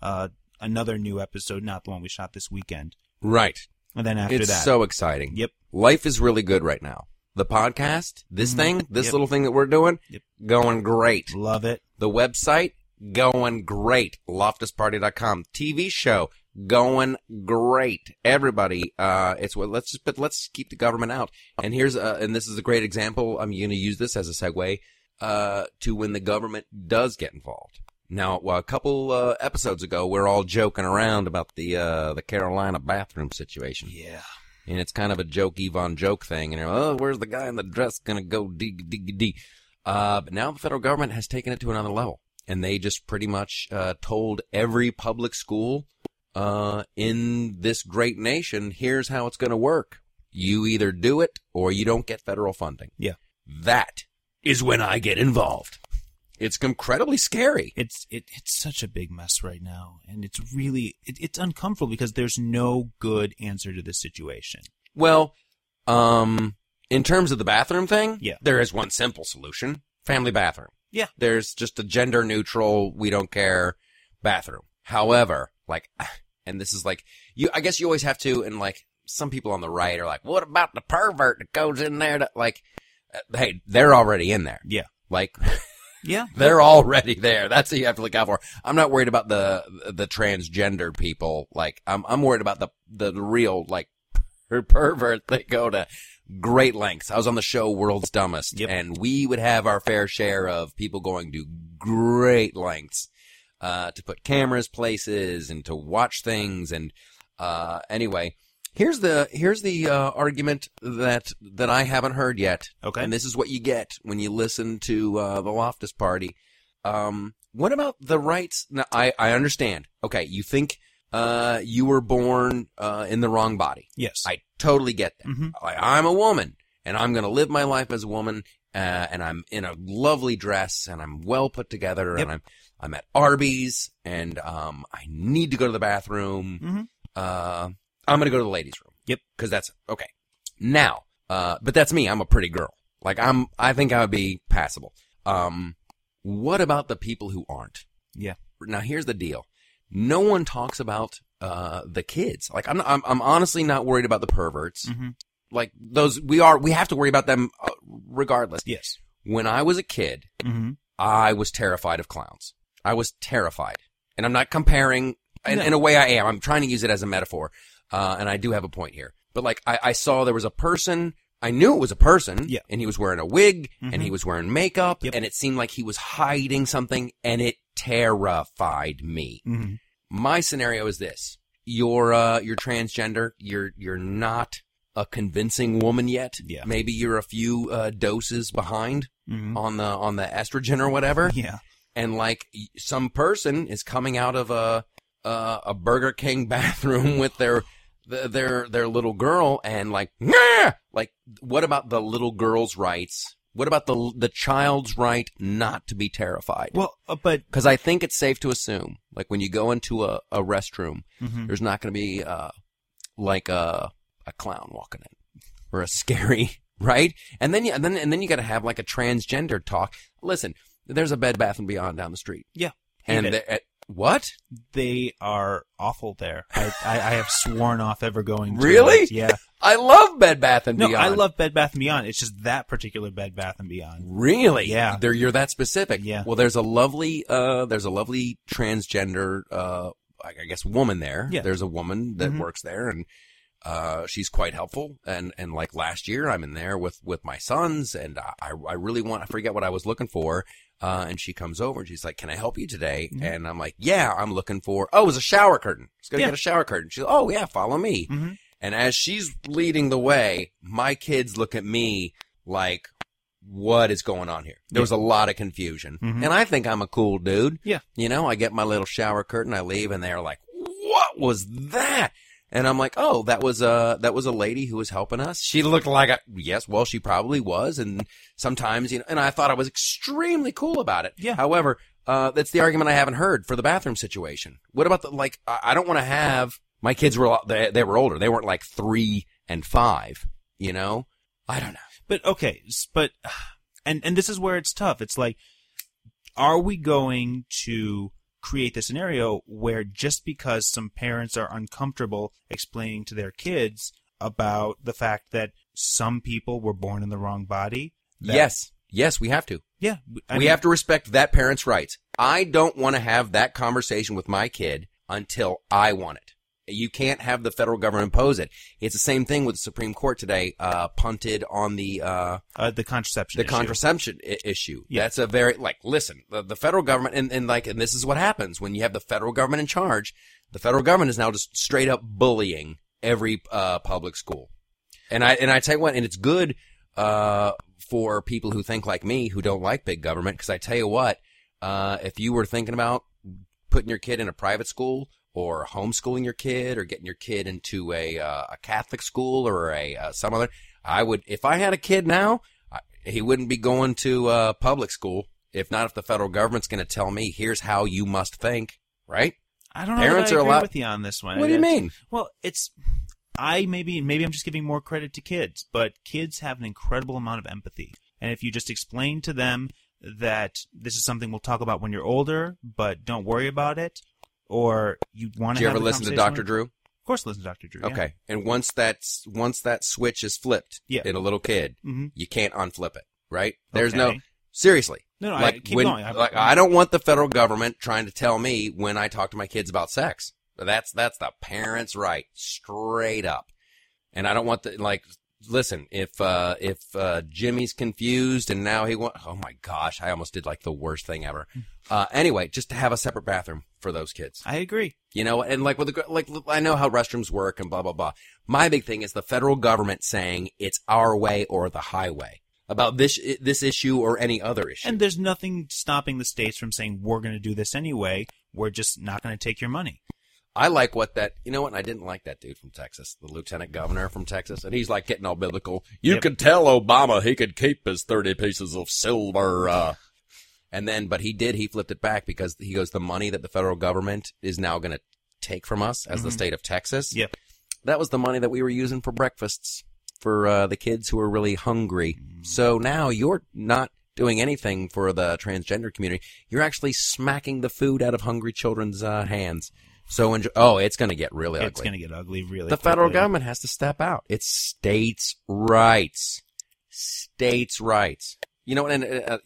uh, another new episode, not the one we shot this weekend. Right. And then after it's that. It's so exciting. Yep. Life is really good right now. The podcast, this mm-hmm. thing, this yep. little thing that we're doing, yep. going great. Love it. The website, going great. loftus party dot com. T V show, going great. Everybody, uh, it's what, let's just, but let's keep the government out. And here's, a, and this is a great example. I'm going to use this as a segue, uh, to when the government does get involved. Now, well, a couple uh, episodes ago, we're all joking around about the, uh, the Carolina bathroom situation. Yeah. and it's kind of a jokey von joke thing. And you're like, oh, where's the guy in the dress going to go? Dig, dig, dig. Uh, but now the federal government has taken it to another level, and they just pretty much uh, told every public school uh, in this great nation, here's how it's going to work. You either do it or you don't get federal funding. Yeah. That is when I get involved. It's incredibly scary. It's it, it's such a big mess right now, and it's really it, it's uncomfortable because there's no good answer to this situation. Well, um, in terms of the bathroom thing, yeah. there is one simple solution: family bathroom. Yeah, there's just a gender neutral, we don't care bathroom. However, like, and this is like you. I guess you always have to, and like some people on the right are like, "What about the pervert that goes in there?" To, like, hey, they're already in there. Yeah, like. Yeah. They're already there. That's what you have to look out for. I'm not worried about the the transgender people. Like, I'm I'm worried about the, the real, like, per- pervert that go to great lengths. I was on the show World's Dumbest, yep. and we would have our fair share of people going to great lengths uh, to put cameras places and to watch things. And uh, anyway, here's the here's the uh, argument that that I haven't heard yet. Okay. And this is what you get when you listen to uh, the Loftus Party. Um, what about the rights? Now, I, I understand. Okay, you think uh, you were born uh, in the wrong body. Yes. I totally get that. Mm-hmm. I, I'm a woman, and I'm going to live my life as a woman, uh, and I'm in a lovely dress, and I'm well put together, yep. and I'm I'm at Arby's, and um, I need to go to the bathroom. Mm-hmm. Uh, I'm going to go to the ladies' room. Yep. Because that's, okay. Now, uh, but that's me. I'm a pretty girl. Like, I'm, I think I would be passable. Um, what about the people who aren't? Yeah. Now, here's the deal. No one talks about, uh, the kids. Like, I'm, not, I'm, I'm honestly not worried about the perverts. Mm-hmm. Like, those, we are, we have to worry about them uh, regardless. Yes. When I was a kid, mm-hmm. I was terrified of clowns. I was terrified. And I'm not comparing, in, no. in a way I am. I'm trying to use it as a metaphor. Uh, and I do have a point here. But, like, I, I saw there was a person. I knew it was a person. Yeah. And he was wearing a wig. Mm-hmm. And he was wearing makeup. Yep. And it seemed like he was hiding something. And it terrified me. Mm-hmm. My scenario is this. You're, uh, you're transgender. You're, you're not a convincing woman yet. Yeah. Maybe you're a few, uh, doses behind mm-hmm. on the, on the estrogen or whatever. Yeah. And, like, some person is coming out of a, uh, a Burger King bathroom with their, their, their little girl and like, nah! Like, what about the little girl's rights? What about the, the child's right not to be terrified? Well, uh, but. Cause I think it's safe to assume, like when you go into a, a restroom, mm-hmm. there's not going to be, uh, like a, a clown walking in or a scary, right? And then, you, and then, and then you got to have like a transgender talk. Listen, there's a Bed Bath and Beyond down the street. Yeah. And the, what? They are awful there. I, I, I have sworn off ever going to Really? It. Yeah. I love Bed Bath and no, Beyond. No, I love Bed Bath and Beyond. It's just that particular Bed Bath and Beyond. Really? Yeah. They're, you're that specific. Yeah. Well, there's a lovely, uh, there's a lovely transgender, uh, I guess woman there. Yeah. There's a woman that mm-hmm. works there and, uh, she's quite helpful. And, and like last year I'm in there with, with my sons and I, I really want, I forget what I was looking for. Uh, and she comes over and she's like, can I help you today? Mm-hmm. And I'm like, yeah, I'm looking for, oh, it was a shower curtain. I was going to yeah. get a shower curtain. She's like, oh yeah, follow me. Mm-hmm. And as she's leading the way, my kids look at me like, what is going on here? There yeah. was a lot of confusion. Mm-hmm. And I think I'm a cool dude. Yeah. You know, I get my little shower curtain, I leave and they're like, what was that? And I'm like, oh, that was a, that was a lady who was helping us. She looked like a, yes, well, she probably was. And sometimes, you know, and I thought I was extremely cool about it. Yeah. However, uh, that's the argument I haven't heard for the bathroom situation. What about the, like, I don't want to have, my kids were, they, they were older. They weren't like three and five, you know? I don't know. But okay. But, and, and this is where it's tough. It's like, are we going to create the scenario where just because some parents are uncomfortable explaining to their kids about the fact that some people were born in the wrong body? That... Yes. Yes, we have to. Yeah. I we mean... have to respect that parent's rights. I don't want to have that conversation with my kid until I want it. You can't have the federal government impose it. It's the same thing with the Supreme Court today, uh, punted on the, uh, uh the contraception, the issue. contraception I- issue. Yeah. That's a very, like, listen, the, the federal government and, and like, and this is what happens when you have the federal government in charge. The federal government is now just straight up bullying every, uh, public school. And I, and I tell you what, and it's good, uh, for people who think like me, who don't like big government, because I tell you what, uh, if you were thinking about putting your kid in a private school or homeschooling your kid or getting your kid into a, uh, a Catholic school or a, uh, some other, I would, if I had a kid now, I, he wouldn't be going to, uh, public school. If not, if the federal government's going to tell me, here's how you must think, right? I don't know. Parents that I are agree a lot with you on this one. What do you mean? Well, it's, I maybe maybe I'm just giving more credit to kids, but kids have an incredible amount of empathy. And if you just explain to them that this is something we'll talk about when you're older, but don't worry about it, or you want to. Do you have ever listen to Doctor Drew? Of course, I listen to Doctor Drew. Okay, yeah. And once that's once that switch is flipped yeah. in a little kid, mm-hmm. you can't unflip it, right? There's okay. no seriously. No, no, like I, keep when, going. I, like, I don't want the federal government trying to tell me when I talk to my kids about sex. That's that's the parents' right, straight up. And I don't want the like. Listen, if uh, if uh, Jimmy's confused and now he wants, oh my gosh, I almost did like the worst thing ever. Uh, anyway, just to have a separate bathroom for those kids. I agree. You know, and like with the like, I know how restrooms work and blah blah blah. My big thing is the federal government saying it's our way or the highway about this this issue or any other issue. And there's nothing stopping the states from saying we're going to do this anyway. We're just not going to take your money. I like what that, you know what, I didn't like that dude from Texas, the lieutenant governor from Texas, and he's like getting all biblical. You yep. could tell Obama he could keep his thirty pieces of silver. Uh, and then, but he did, he flipped it back because he goes, the money that the federal government is now going to take from us as mm-hmm. the state of Texas, yep. that was the money that we were using for breakfasts for uh, the kids who were really hungry. Mm-hmm. So now you're not doing anything for the transgender community. You're actually smacking the food out of hungry children's uh, hands. So, enjoy- oh, it's going to get really ugly. It's going to get ugly really The quickly. Federal government has to step out. It's states' rights. States' rights. You know, and uh,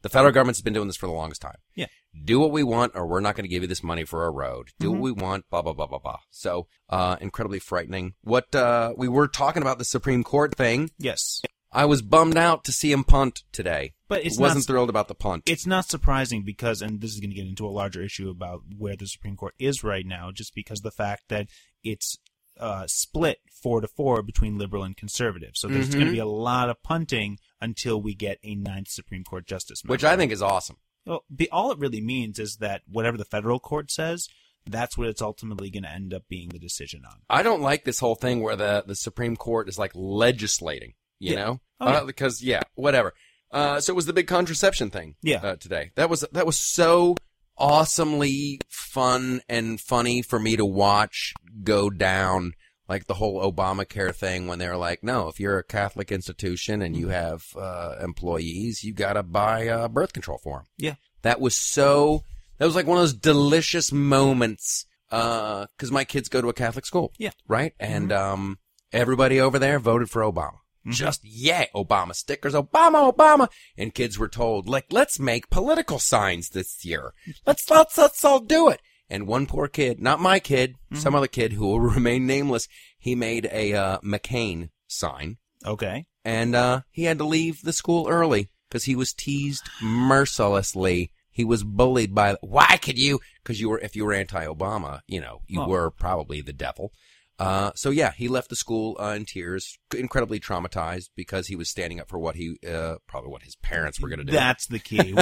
the federal government's been doing this for the longest time. Yeah. Do what we want or we're not going to give you this money for a road. Do mm-hmm. what we want, blah, blah, blah, blah, blah. So, uh, incredibly frightening. What uh, we were talking about the Supreme Court thing. Yes. I was bummed out to see him punt today. But it's wasn't not, thrilled about the punt. It's not surprising because, and this is going to get into a larger issue about where the Supreme Court is right now, just because of the fact that it's uh, split four to four between liberal and conservative. So there's mm-hmm. going to be a lot of punting until we get a ninth Supreme Court justice member. Which I think is awesome. Well, the, all it really means is that whatever the federal court says, that's what it's ultimately going to end up being the decision on. I don't like this whole thing where the, the Supreme Court is like legislating. You yeah. know, oh, yeah. Uh, because yeah, whatever. Uh, so it was the big contraception thing. Yeah. Uh, today that was that was so awesomely fun and funny for me to watch go down. Like the whole Obamacare thing when they were like, no, if you're a Catholic institution and you have uh, employees, you gotta buy a birth control for them. Yeah. That was so. That was like one of those delicious moments. Uh, because my kids go to a Catholic school. Yeah. Right. Mm-hmm. And um, everybody over there voted for Obama. Mm-hmm. Just, yeah, Obama stickers, Obama, Obama. And kids were told, like, let's make political signs this year. Let's, let's, let's all do it. And one poor kid, not my kid, mm-hmm. some other kid who will remain nameless, he made a uh, McCain sign. Okay. And uh, he had to leave the school early because he was teased mercilessly. He was bullied by, why could you? Because you were, if you were anti-Obama, you know, you oh. were probably the devil. Uh, so yeah, he left the school uh, in tears, incredibly traumatized because he was standing up for what he, uh, probably what his parents were going to do. That's the key.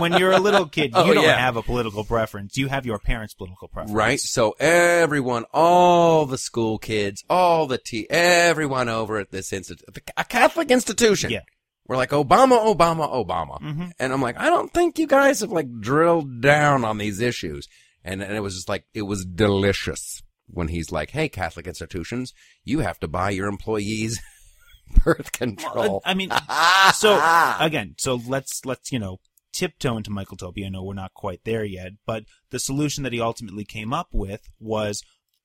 When you're a little kid, you oh, don't yeah. have a political preference. You have your parents' political preference. Right. So everyone, all the school kids, all the tea, everyone over at this institute, a Catholic institution. Yeah. We're like, Obama, Obama, Obama. Mm-hmm. And I'm like, I don't think you guys have like drilled down on these issues. And, and it was just like, it was delicious. When he's like, hey, Catholic institutions, you have to buy your employees birth control. Well, I mean, so again, so let's, let's, you know, tiptoe into Michaeltopia. I know we're not quite there yet, but the solution that he ultimately came up with was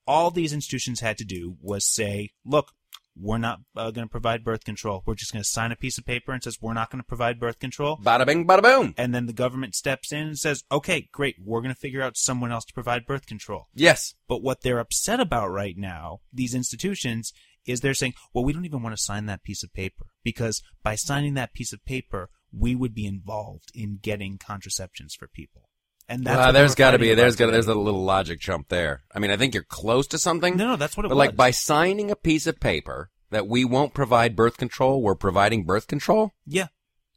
all these institutions had to do was say, look, we're not uh, going to provide birth control. We're just going to sign a piece of paper and says, we're not going to provide birth control. Bada bing, bada boom. And then the government steps in and says, okay, great. We're going to figure out someone else to provide birth control. Yes. But what they're upset about right now, these institutions, is they're saying, well, we don't even want to sign that piece of paper because by signing that piece of paper, we would be involved in getting contraceptions for people. And that's well, there's got to be there's got there's a little logic jump there. I mean, I think you're close to something. No, no, that's what it but was. But like by signing a piece of paper that we won't provide birth control, we're providing birth control? Yeah.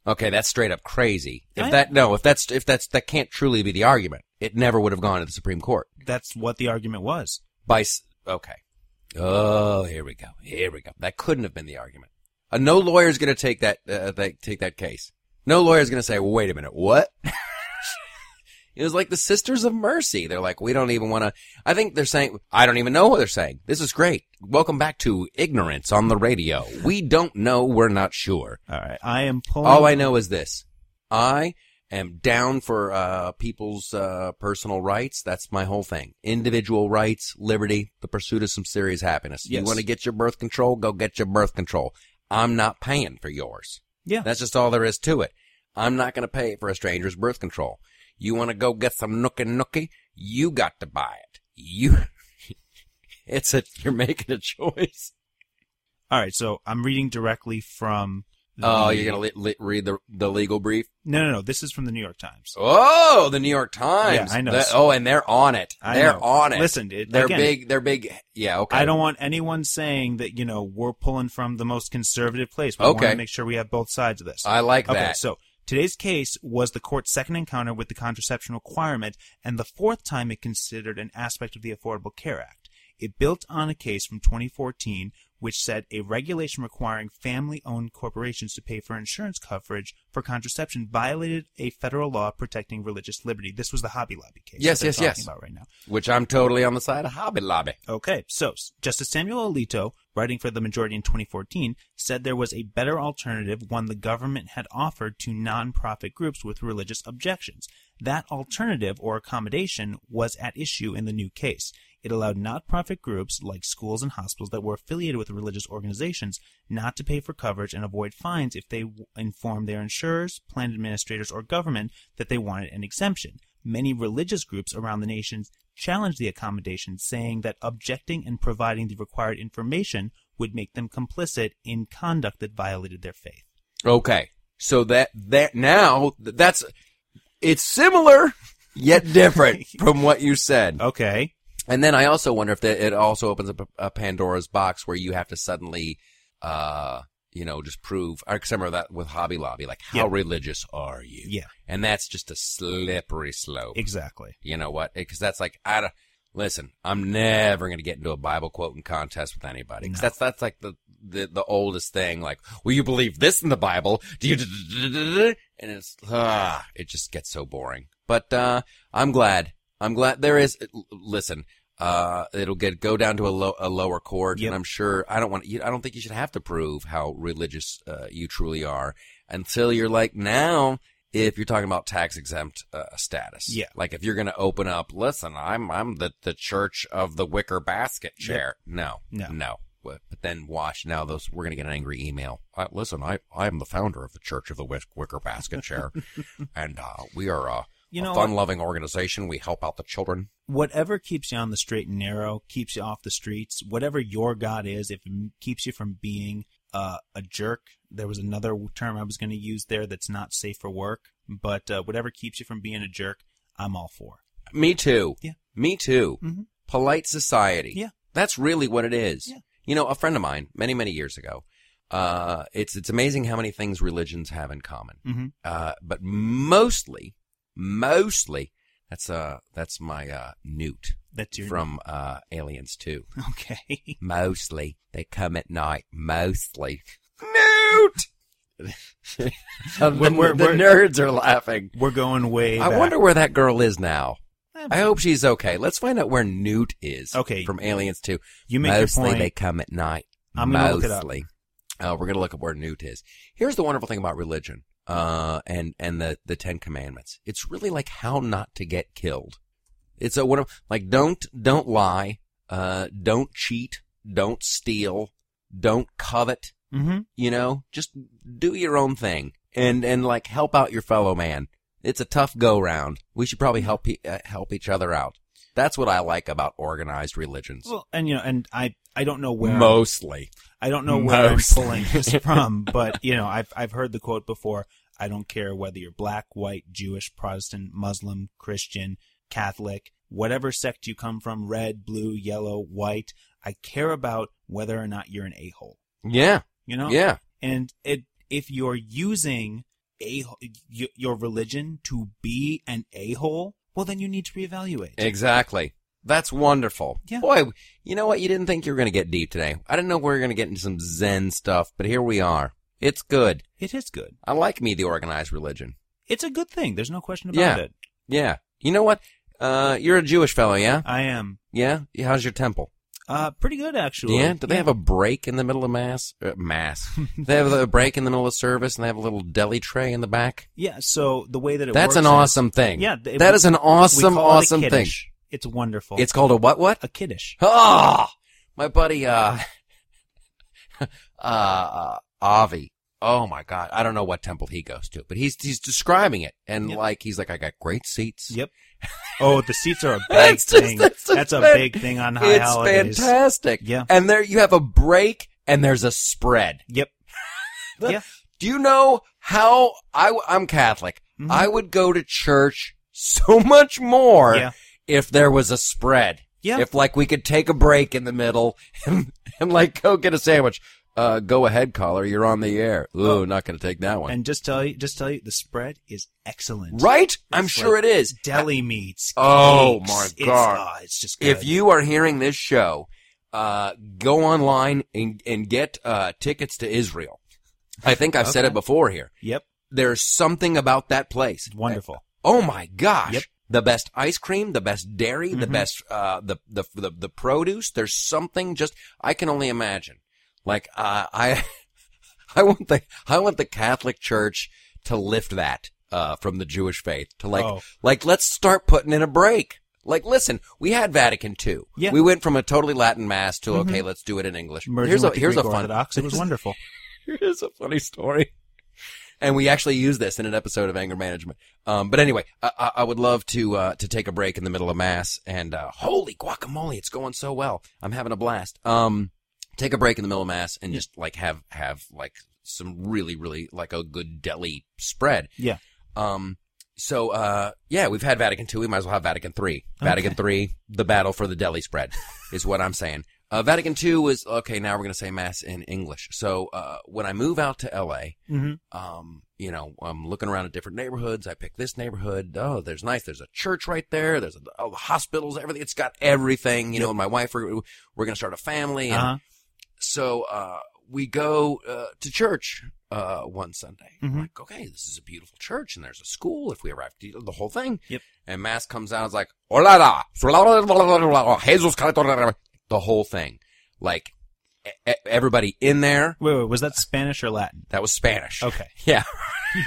Okay, that's straight up crazy. If that no, if that's if that's that can't truly be the argument. It never would have gone to the Supreme Court. That's what the argument was. By okay. Oh, here we go. Here we go. That couldn't have been the argument. Uh, no lawyer's going to take that uh, they, take that case. No lawyer's going to say, well, "Wait a minute. What?" It was like the Sisters of Mercy. They're like, "We don't even want to." I think they're saying, "I don't even know what they're saying. This is great. Welcome back to ignorance on the radio. We don't know. We're not sure." All right. I am pulling. All I know is this. I am down for uh people's uh personal rights. That's my whole thing. Individual rights, liberty, the pursuit of some serious happiness. Yes. You want to get your birth control? Go get your birth control. I'm not paying for yours. Yeah. That's just all there is to it. I'm not going to pay for a stranger's birth control. You want to go get some nookie nookie? You got to buy it. You, it's a, you're making a choice. All right. So I'm reading directly from. The, oh, you're going to le- le- read the the legal brief? No, no, no. This is from the New York Times. Oh, the New York Times. Yeah, I know. The, oh, and they're on it. I they're know. on it. Listen, it, they're again, big. They're big. Yeah, okay. I don't want anyone saying that, you know, we're pulling from the most conservative place. We okay. want to make sure we have both sides of this. I like okay, that. Okay, so today's case was the court's second encounter with the contraception requirement and the fourth time it considered an aspect of the Affordable Care Act. It built on a case from twenty fourteen which said a regulation requiring family-owned corporations to pay for insurance coverage for contraception violated a federal law protecting religious liberty. This was the Hobby Lobby case. Yes, yes, yes. About right now. Which I'm totally on the side of Hobby Lobby. Okay, so Justice Samuel Alito, writing for the majority in twenty fourteen, said there was a better alternative, one the government had offered to nonprofit groups with religious objections. That alternative, or accommodation, was at issue in the new case. It allowed nonprofit groups like schools and hospitals that were affiliated with religious organizations not to pay for coverage and avoid fines if they informed their insurers, plan administrators, or government that they wanted an exemption. Many religious groups around the nation challenged the accommodation, saying that objecting and providing the required information would make them complicit in conduct that violated their faith. Okay, so that that now that's it's similar yet different from what you said. Okay. And then I also wonder if that it also opens up a Pandora's box where you have to suddenly, uh, you know, just prove. I remember that with Hobby Lobby, like how yep. religious are you? Yeah, and that's just a slippery slope. Exactly. You know what? Because that's like I don't, listen. I'm never going to get into a Bible quoting contest with anybody. Because no. that's that's like the, the the oldest thing. Like, well, you believe this in the Bible? Do you? And it's ah, it just gets so boring. But uh, I'm glad. I'm glad there is. Listen, uh, it'll get go down to a, low, a lower court, yep. and I'm sure I don't want. You, I don't think you should have to prove how religious uh, you truly are until you're like now. If you're talking about tax exempt uh, status, yeah, like if you're going to open up, listen, I'm I'm the, the church of the wicker basket chair. Yep. No, no, no. But then watch now. Those we're going to get an angry email. Uh, listen, I I am the founder of the church of the wicker basket chair, and uh, we are. Uh, You know, a fun-loving organization. We help out the children. Whatever keeps you on the straight and narrow, keeps you off the streets, whatever your God is, if it keeps you from being uh, a jerk. There was another term I was going to use there that's not safe for work, but uh, whatever keeps you from being a jerk, I'm all for. Me too. Yeah. Me too. Mm-hmm. Polite society. Yeah. That's really what it is. Yeah. You know, a friend of mine, many, many years ago, uh, it's, it's amazing how many things religions have in common. Mm-hmm. Uh, but mostly... Mostly, that's uh, that's my uh, newt. That's your from uh, Aliens two. Okay. Mostly, they come at night. Mostly, newt. um, when the, we're, the we're, nerds are laughing. We're going way. I back. wonder where that girl is now. I hope she's okay. Let's find out where Newt is. Okay. From Aliens two. You make Mostly, your point. They come at night. I'm gonna look it up. Mostly, uh, we're gonna look up where Newt is. Here's the wonderful thing about religion. Uh, and, and the, the Ten Commandments. It's really like how not to get killed. It's a, what, like, don't, don't lie, uh, don't cheat, don't steal, don't covet, mm-hmm. you know, just do your own thing and, and like help out your fellow man. It's a tough go round. We should probably help, e- uh, help each other out. That's what I like about organized religions. Well, and you know, and I, I don't know where mostly. I don't know where mostly. I'm pulling this from, but you know, I've I've heard the quote before. I don't care whether you're black, white, Jewish, Protestant, Muslim, Christian, Catholic, whatever sect you come from, red, blue, yellow, white. I care about whether or not you're an a-hole. Yeah. You know? Yeah. And it, if you're using a, your religion to be an a-hole, well, then you need to reevaluate. Exactly. That's wonderful. Yeah. Boy, you know what? You didn't think you were going to get deep today. I didn't know we were going to get into some Zen stuff, but here we are. It's good. It is good. I like me, the organized religion. It's a good thing. There's no question about yeah. it. Yeah. You know what? Uh, you're a Jewish fellow, yeah? I am. Yeah? How's your temple? Uh, pretty good, actually. Yeah? Do they yeah. have a break in the middle of Mass? Uh, mass. They have a break in the middle of service, and they have a little deli tray in the back? Yeah, so the way that it That's works... That's an awesome is, thing. Yeah. It, that we, is an awesome, awesome it thing. It's wonderful. It's called a what, what? A kiddish. Oh! My buddy, uh... uh... Avi. Oh my God. I don't know what temple he goes to, but he's, he's describing it. And yep. like, he's like, I got great seats. Yep. Oh, the seats are a big that's thing. Just, that's that's a, a big thing on high it's holidays. It's fantastic. Yeah. And there you have a break and there's a spread. Yep. the, yeah. Do you know how I, I'm Catholic. Mm-hmm. I would go to church so much more yeah. if there was a spread. Yeah. If like we could take a break in the middle and, and like go get a sandwich. Uh, go ahead, caller. You're on the air. Ooh, oh. Not going to take that one. And just tell you, just tell you, the spread is excellent. Right? It's I'm sure like it is. Deli meats. Oh cakes. My God! It's, uh, it's just good. If you are hearing this show, uh, go online and and get uh tickets to Israel. I think I've okay. said it before here. Yep. There's something about that place. It's wonderful. Oh my gosh! Yep. The best ice cream, the best dairy, mm-hmm. the best uh the, the the the produce. There's something just I can only imagine. Like, uh, I, I want the, I want the Catholic Church to lift that, uh, from the Jewish faith to like, oh. like, let's start putting in a break. Like, listen, we had Vatican Two. Yeah. We went from a totally Latin mass to, mm-hmm. okay, let's do it in English. Merging here's a, here's a fun, Orthodox. It was wonderful. Here's a funny story. And we actually used this in an episode of Anger Management. Um, but anyway, I, I would love to, uh, to take a break in the middle of mass and, uh, holy guacamole. It's going so well. I'm having a blast. Um, Take a break in the middle of mass and just like have, have like some really, really like a good deli spread. Yeah. Um, so, uh, yeah, we've had Vatican Two. We might as well have Vatican Three. Vatican Three, the battle for the deli spread is what I'm saying. Uh, Vatican Two was, okay, now we're going to say mass in English. So, uh, when I move out to L A, mm-hmm. um, you know, I'm looking around at different neighborhoods. I pick this neighborhood. Oh, there's nice. There's a church right there. There's a, oh, the hospitals, everything. It's got everything, you know, and my wife, we're, we're going to start a family. And, uh-huh. So, uh, we go, uh, to church, uh, one Sunday. Mm-hmm. I'm like, okay, this is a beautiful church and there's a school if we arrive to the whole thing. Yep. And mass comes out. It's like, Olala, the whole thing. Like e- everybody in there. Wait, wait, was that Spanish or Latin? That was Spanish. Okay. Yeah.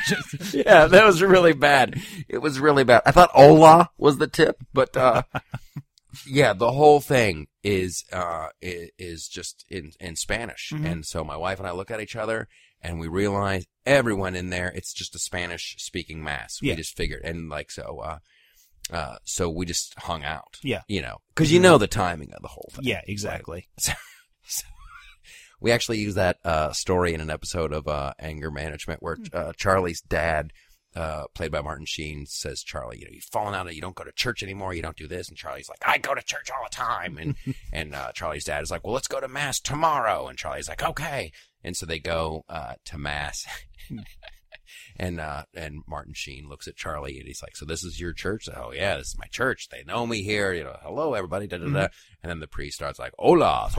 Just, yeah, that was really bad. It was really bad. I thought Ola was the tip, but, uh, yeah, the whole thing is uh is just in in Spanish, mm-hmm. and so my wife and I look at each other and we realize everyone in there it's just a Spanish speaking mass. Yeah. We just figured, and like so, uh, uh, so we just hung out. Yeah, you know, because you know the timing of the whole thing. Yeah, exactly. Right? So, so we actually use that uh story in an episode of uh Anger Management where uh, Charlie's dad. Uh, played by Martin Sheen, says, Charlie, you know, you've fallen out of, you don't go to church anymore, you don't do this. And Charlie's like, I go to church all the time. And, and, uh, Charlie's dad is like, well, let's go to mass tomorrow. And Charlie's like, okay. And so they go, uh, to mass. and, uh, and Martin Sheen looks at Charlie and he's like, so this is your church? Oh, yeah, this is my church. They know me here. You know, hello, everybody. Da, da, da. Mm-hmm. And then the priest starts like, hola.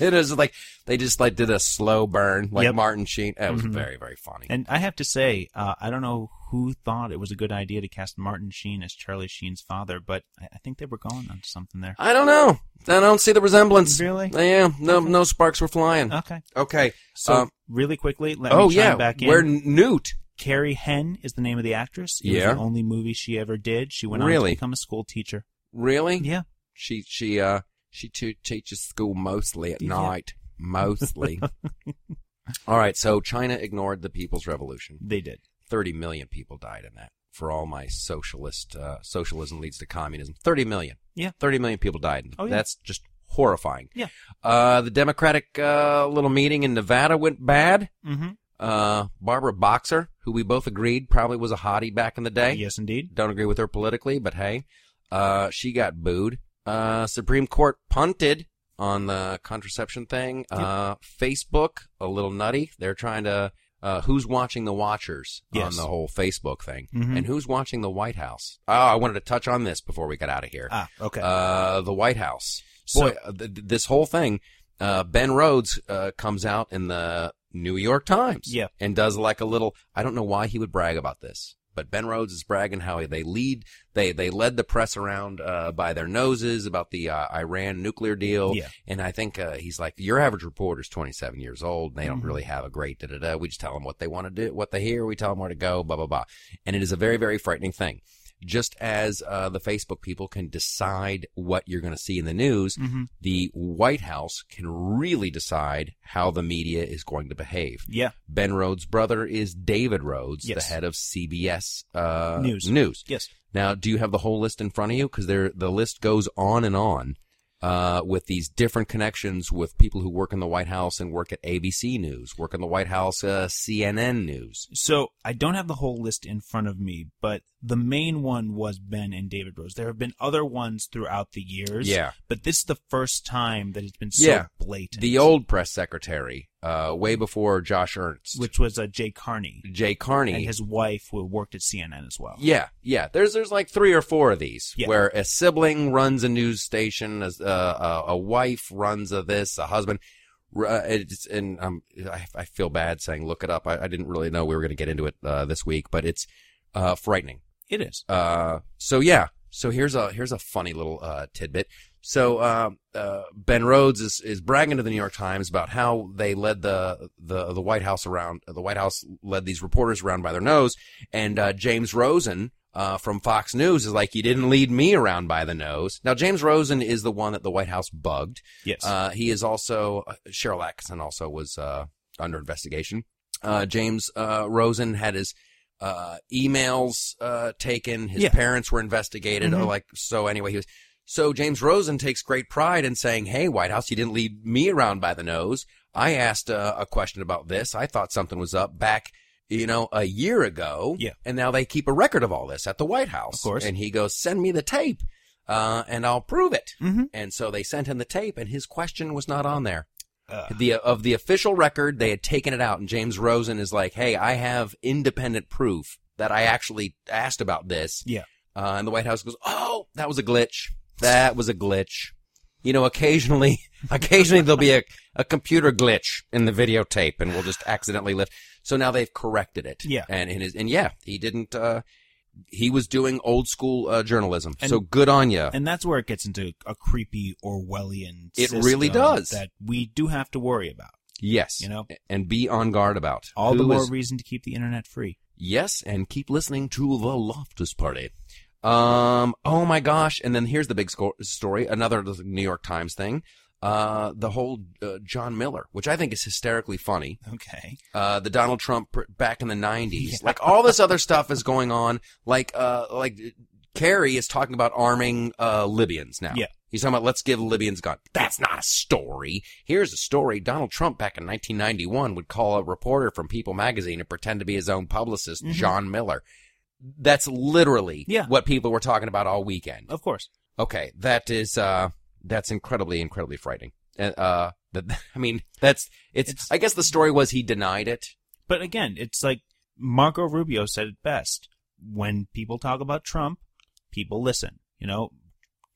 It is like they just like did a slow burn, like yep. Martin Sheen. That was mm-hmm. very, very funny. And I have to say, uh, I don't know who thought it was a good idea to cast Martin Sheen as Charlie Sheen's father, but I, I think they were going on to something there. I don't know. I don't see the resemblance. Really? Yeah. No, okay. No sparks were flying. Okay. Okay. So um, really quickly, let me oh, chime yeah. back in. We're Newt. Carrie Henn is the name of the actress. It yeah. was the only movie she ever did. She went really? on to become a school teacher. Really? Yeah. She she uh. She too teaches school mostly at yeah. night. Mostly. All right, so China ignored the People's Revolution. They did. thirty million people died in that. For all my socialist, uh, socialism leads to communism. thirty million. Yeah. thirty million people died. Oh, yeah. That's just horrifying. Yeah. Uh, the Democratic uh, little meeting in Nevada went bad. Mm-hmm. Uh, Barbara Boxer, who we both agreed probably was a hottie back in the day. Yes, indeed. Don't agree with her politically, but hey. Uh, she got booed. Uh, Supreme Court punted on the contraception thing. Yep. Uh, Facebook, a little nutty. They're trying to, uh, who's watching the watchers yes. on the whole Facebook thing. Mm-hmm. And who's watching the White House? Oh, I wanted to touch on this before we got out of here. Ah, okay. Uh, the White House. Boy, so, th- this whole thing, uh, Ben Rhodes uh, comes out in the New York Times yeah. and does like a little, I don't know why he would brag about this. But Ben Rhodes is bragging how they lead, they, they led the press around, uh, by their noses about the, uh, Iran nuclear deal. Yeah. And I think, uh, he's like, your average reporter is twenty-seven years old and they don't mm-hmm. really have a great da da da. We just tell them what they want to do, what they hear. We tell them where to go, blah, blah, blah. And it is a very, very frightening thing. Just as, uh, the Facebook people can decide what you're going to see in the news, mm-hmm. the White House can really decide how the media is going to behave. Yeah. Ben Rhodes' brother is David Rhodes, yes. the head of C B S uh, News. News. Yes. Now, do you have the whole list in front of you? Because the list goes on and on uh, with these different connections with people who work in the White House and work at A B C News, work in the White House, uh, C N N News. So I don't have the whole list in front of me, but the main one was Ben and David Rose. There have been other ones throughout the years. Yeah. But this is the first time that it's been so yeah. blatant. The old press secretary, uh, way before Josh Ernst. Which was uh, Jay Carney. Jay Carney. And his wife who worked at C N N as well. Yeah, yeah. There's there's like three or four of these yeah. where a sibling runs a news station, a, a, a wife runs a this, a husband. Uh, it's, and um, I, I feel bad saying look it up. I, I didn't really know we were going to get into it uh, this week, but it's uh, frightening. It is. Uh, so yeah. So here's a here's a funny little uh, tidbit. So uh, uh, Ben Rhodes is, is bragging to the New York Times about how they led the the the White House around. The White House led these reporters around by their nose, and uh, James Rosen uh, from Fox News is like, you didn't lead me around by the nose. Now James Rosen is the one that the White House bugged. Yes. Uh, he is also uh, Cheryl Atkinson also was uh, under investigation. Uh, James uh, Rosen had his. Uh, emails, uh, taken. His yeah. parents were investigated. Mm-hmm. Or like, so anyway, he was, so James Rosen takes great pride in saying, hey, White House, you didn't lead me around by the nose. I asked uh, a question about this. I thought something was up back, you know, a year ago. Yeah. And now they keep a record of all this at the White House. Of course. And he goes, send me the tape, uh, and I'll prove it. Mm-hmm. And so they sent him the tape and his question was not on there. Uh, the of the official record, they had taken it out, and James Rosen is like, hey, I have independent proof that I actually asked about this. Yeah. Uh, and the White House goes, oh, that was a glitch. That was a glitch. You know, occasionally, occasionally there'll be a, a computer glitch in the videotape, and we'll just accidentally lift. So now they've corrected it. Yeah. And, and, his, and yeah, he didn't... Uh, He was doing old school uh, journalism, and, so good on you. And that's where it gets into a creepy Orwellian system. It really does. That we do have to worry about. Yes. You know? And be on guard about. All Who the more is... reason to keep the internet free. Yes, and keep listening to The Loftus Party. Um. Oh, my gosh. And then here's the big sco- story, another New York Times thing. Uh, the whole uh, John Miller, which I think is hysterically funny. Okay. Uh, the Donald Trump pr- back in the nineties. Yeah. Like, all this other stuff is going on. Like, uh, like Kerry is talking about arming uh, Libyans now. Yeah. He's talking about, let's give Libyans guns. That's not a story. Here's a story. Donald Trump back in nineteen ninety-one would call a reporter from People magazine and pretend to be his own publicist, mm-hmm. John Miller. That's literally yeah. what people were talking about all weekend. Of course. Okay. That is... Uh, That's incredibly, incredibly frightening. Uh, the, I mean, that's it's, it's. I guess the story was he denied it. But again, it's like Marco Rubio said it best: when people talk about Trump, people listen. You know,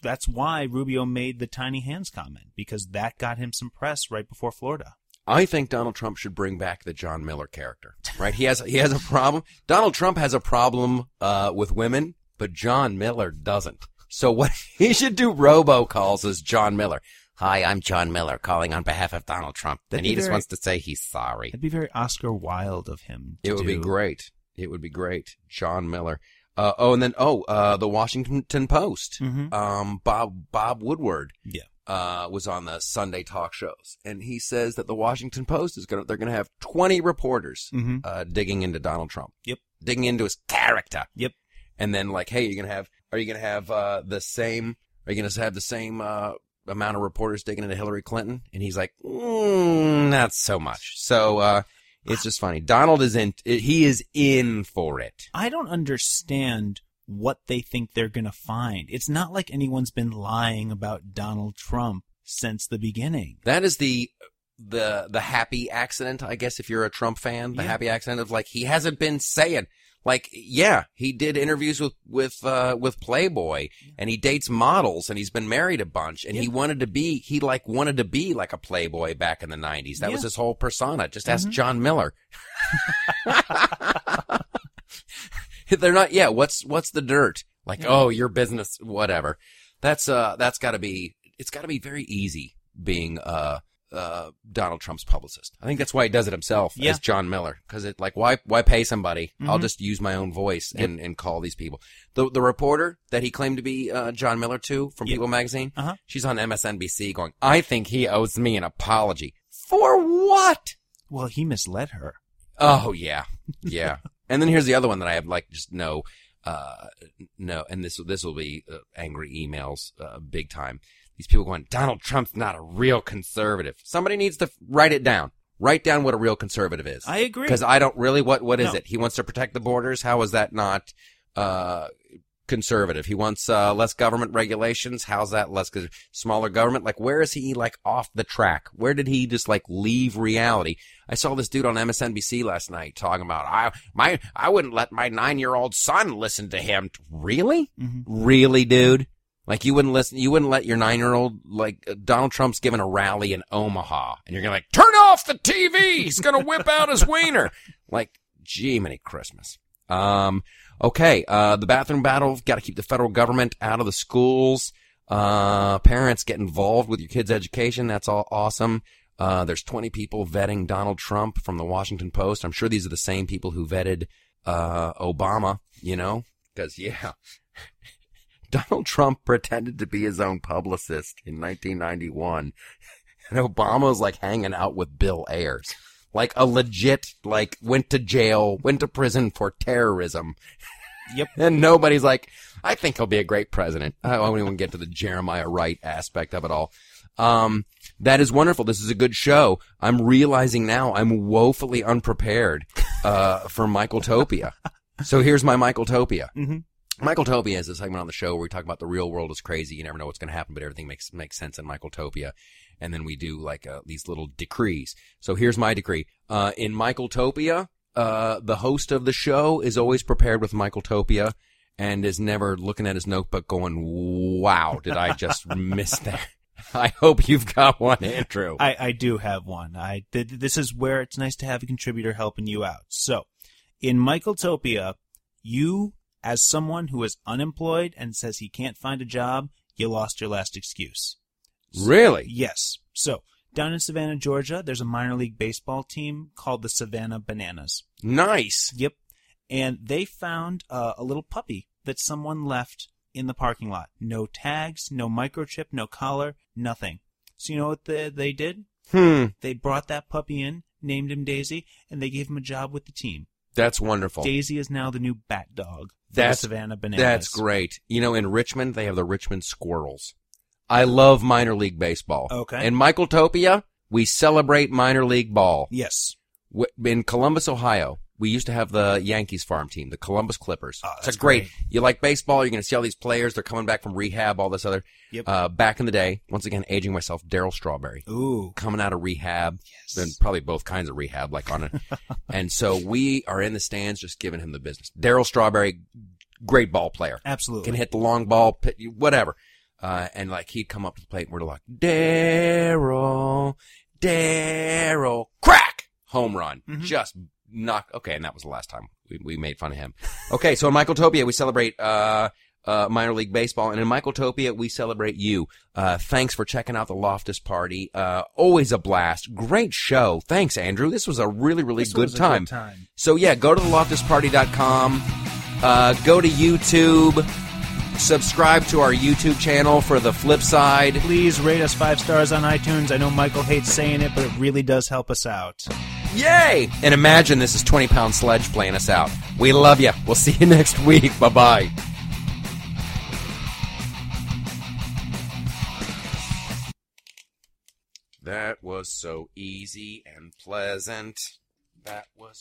that's why Rubio made the tiny hands comment, because that got him some press right before Florida. I think Donald Trump should bring back the John Miller character. Right? He has he has a problem. Donald Trump has a problem uh, with women, but John Miller doesn't. So what he should do robocalls is John Miller. Hi, I'm John Miller calling on behalf of Donald Trump. That'd and he very, just wants to say he's sorry. It'd be very Oscar Wilde of him. To it would do. be great. It would be great. John Miller. Uh, oh, and then, oh, uh, the Washington Post. Mm-hmm. Um, Bob, Bob Woodward. Yeah. Uh, was on the Sunday talk shows, and he says that the Washington Post is going to, they're going to have twenty reporters, mm-hmm. uh, digging into Donald Trump. Yep. Digging into his character. Yep. And then, like, hey, you're going to have, are you going to have uh, the same, are you going to have the same uh, amount of reporters digging into Hillary Clinton? And he's like, mm, not so much. So uh, it's just funny. Donald is in, he is in for it. I don't understand what they think they're going to find. It's not like anyone's been lying about Donald Trump since the beginning. That is the the the happy accident, I guess, if you're a Trump fan, the yeah. happy accident of, like, he hasn't been saying, like, yeah, he did interviews with with uh, with Playboy, yeah. and he dates models, and he's been married a bunch, and yeah. he wanted to be he like wanted to be like a Playboy back in the nineties. That yeah. was his whole persona. Just mm-hmm. ask John Miller. They're not. Yeah, what's what's the dirt? Like, yeah. oh, your business, whatever. That's uh, that's got to be. It's got to be very easy being uh, uh, Donald Trump's publicist. I think that's why he does it himself yeah. as John Miller, because it like why why pay somebody? Mm-hmm. I'll just use my own voice yep. and, and call these people. The the reporter that he claimed to be uh, John Miller to from yep. People Magazine, uh-huh. she's on M S N B C going, I think he owes me an apology for what? Well, he misled her. Oh yeah, yeah. And then here's the other one that I have, like, just no, uh, no, and this this will be uh, angry emails, uh, big time. These people going, Donald Trump's not a real conservative. Somebody needs to write it down. Write down what a real conservative is. I agree. Because I don't really, what what is no. it? He wants to protect the borders. How is that not uh, conservative? He wants uh, less government regulations. How's that less, smaller government? Like, where is he, like, off the track? Where did he just, like, leave reality? I saw this dude on M S N B C last night talking about, I my I wouldn't let my nine-year-old son listen to him. Really? Mm-hmm. Really, dude? Like, you wouldn't listen, you wouldn't let your nine-year-old, like, Donald Trump's giving a rally in Omaha, and you're going to, like, turn off the T V! He's going to whip out his wiener! Like, gee, many Christmas. Um, okay, uh, the bathroom battle, got to keep the federal government out of the schools. Uh, parents, get involved with your kids' education. That's all awesome. Uh, there's twenty people vetting Donald Trump from the Washington Post. I'm sure these are the same people who vetted, uh, Obama, you know? Because, yeah, Donald Trump pretended to be his own publicist in nineteen ninety-one. And Obama's, like, hanging out with Bill Ayers. Like, a legit, like, went to jail, went to prison for terrorism. Yep. And nobody's like, I think he'll be a great president. I won't even get to the Jeremiah Wright aspect of it all. Um, that is wonderful. This is a good show. I'm realizing now I'm woefully unprepared, uh, for Michaeltopia. So here's my Michaeltopia. Mm-hmm. Michaeltopia is a segment on the show where we talk about the real world is crazy. You never know what's going to happen, but everything makes, makes sense in Michaeltopia. And then we do, like, uh, these little decrees. So here's my decree. Uh, in Michaeltopia, uh, the host of the show is always prepared with Michaeltopia and is never looking at his notebook going, wow, did I just miss that? I hope you've got one, Andrew. I, I do have one. I, th- this is where it's nice to have a contributor helping you out. So in Michaeltopia, you, as someone who is unemployed and says he can't find a job, you lost your last excuse. So, really? Yes. So, down in Savannah, Georgia, there's a minor league baseball team called the Savannah Bananas. Nice. Yep. And they found uh, a little puppy that someone left in the parking lot. No tags, no microchip, no collar, nothing. So you know what the, they did? Hmm. They brought that puppy in, named him Daisy, and they gave him a job with the team. That's wonderful. Daisy is now the new bat dog for that's, the Savannah Bananas. That's great. You know, in Richmond, they have the Richmond Squirrels. I love minor league baseball. Okay. In Michaeltopia, we celebrate minor league ball. Yes. In Columbus, Ohio, we used to have the Yankees farm team, the Columbus Clippers. Oh, that's it's great. great. You like baseball, you're going to see all these players. They're coming back from rehab, all this other. Yep. Uh, back in the day, once again, aging myself, Darryl Strawberry. Ooh. Coming out of rehab. Yes. Then probably both kinds of rehab, like on a. And so we are in the stands just giving him the business. Darryl Strawberry, great ball player. Absolutely. Can hit the long ball, whatever. Uh, and like he'd come up to the plate and we're like, Daryl, Daryl, crack, home run, mm-hmm. just knock. Okay. And that was the last time we, we made fun of him. Okay. So in Michaeltopia, we celebrate, uh, uh, minor league baseball. And in Michaeltopia, we celebrate you. Uh, thanks for checking out the Loftus Party. Uh, always a blast. Great show. Thanks, Andrew. This was a really, really this good, was a time. good time. So yeah, go to the loftus party dot com, uh, go to YouTube. Subscribe to our YouTube channel for the flip side. Please rate us five stars on iTunes. I know Michael hates saying it, but it really does help us out. Yay! And imagine this is twenty pound sledge playing us out. We love you. We'll see you next week. Bye-bye. That was so easy and pleasant. That was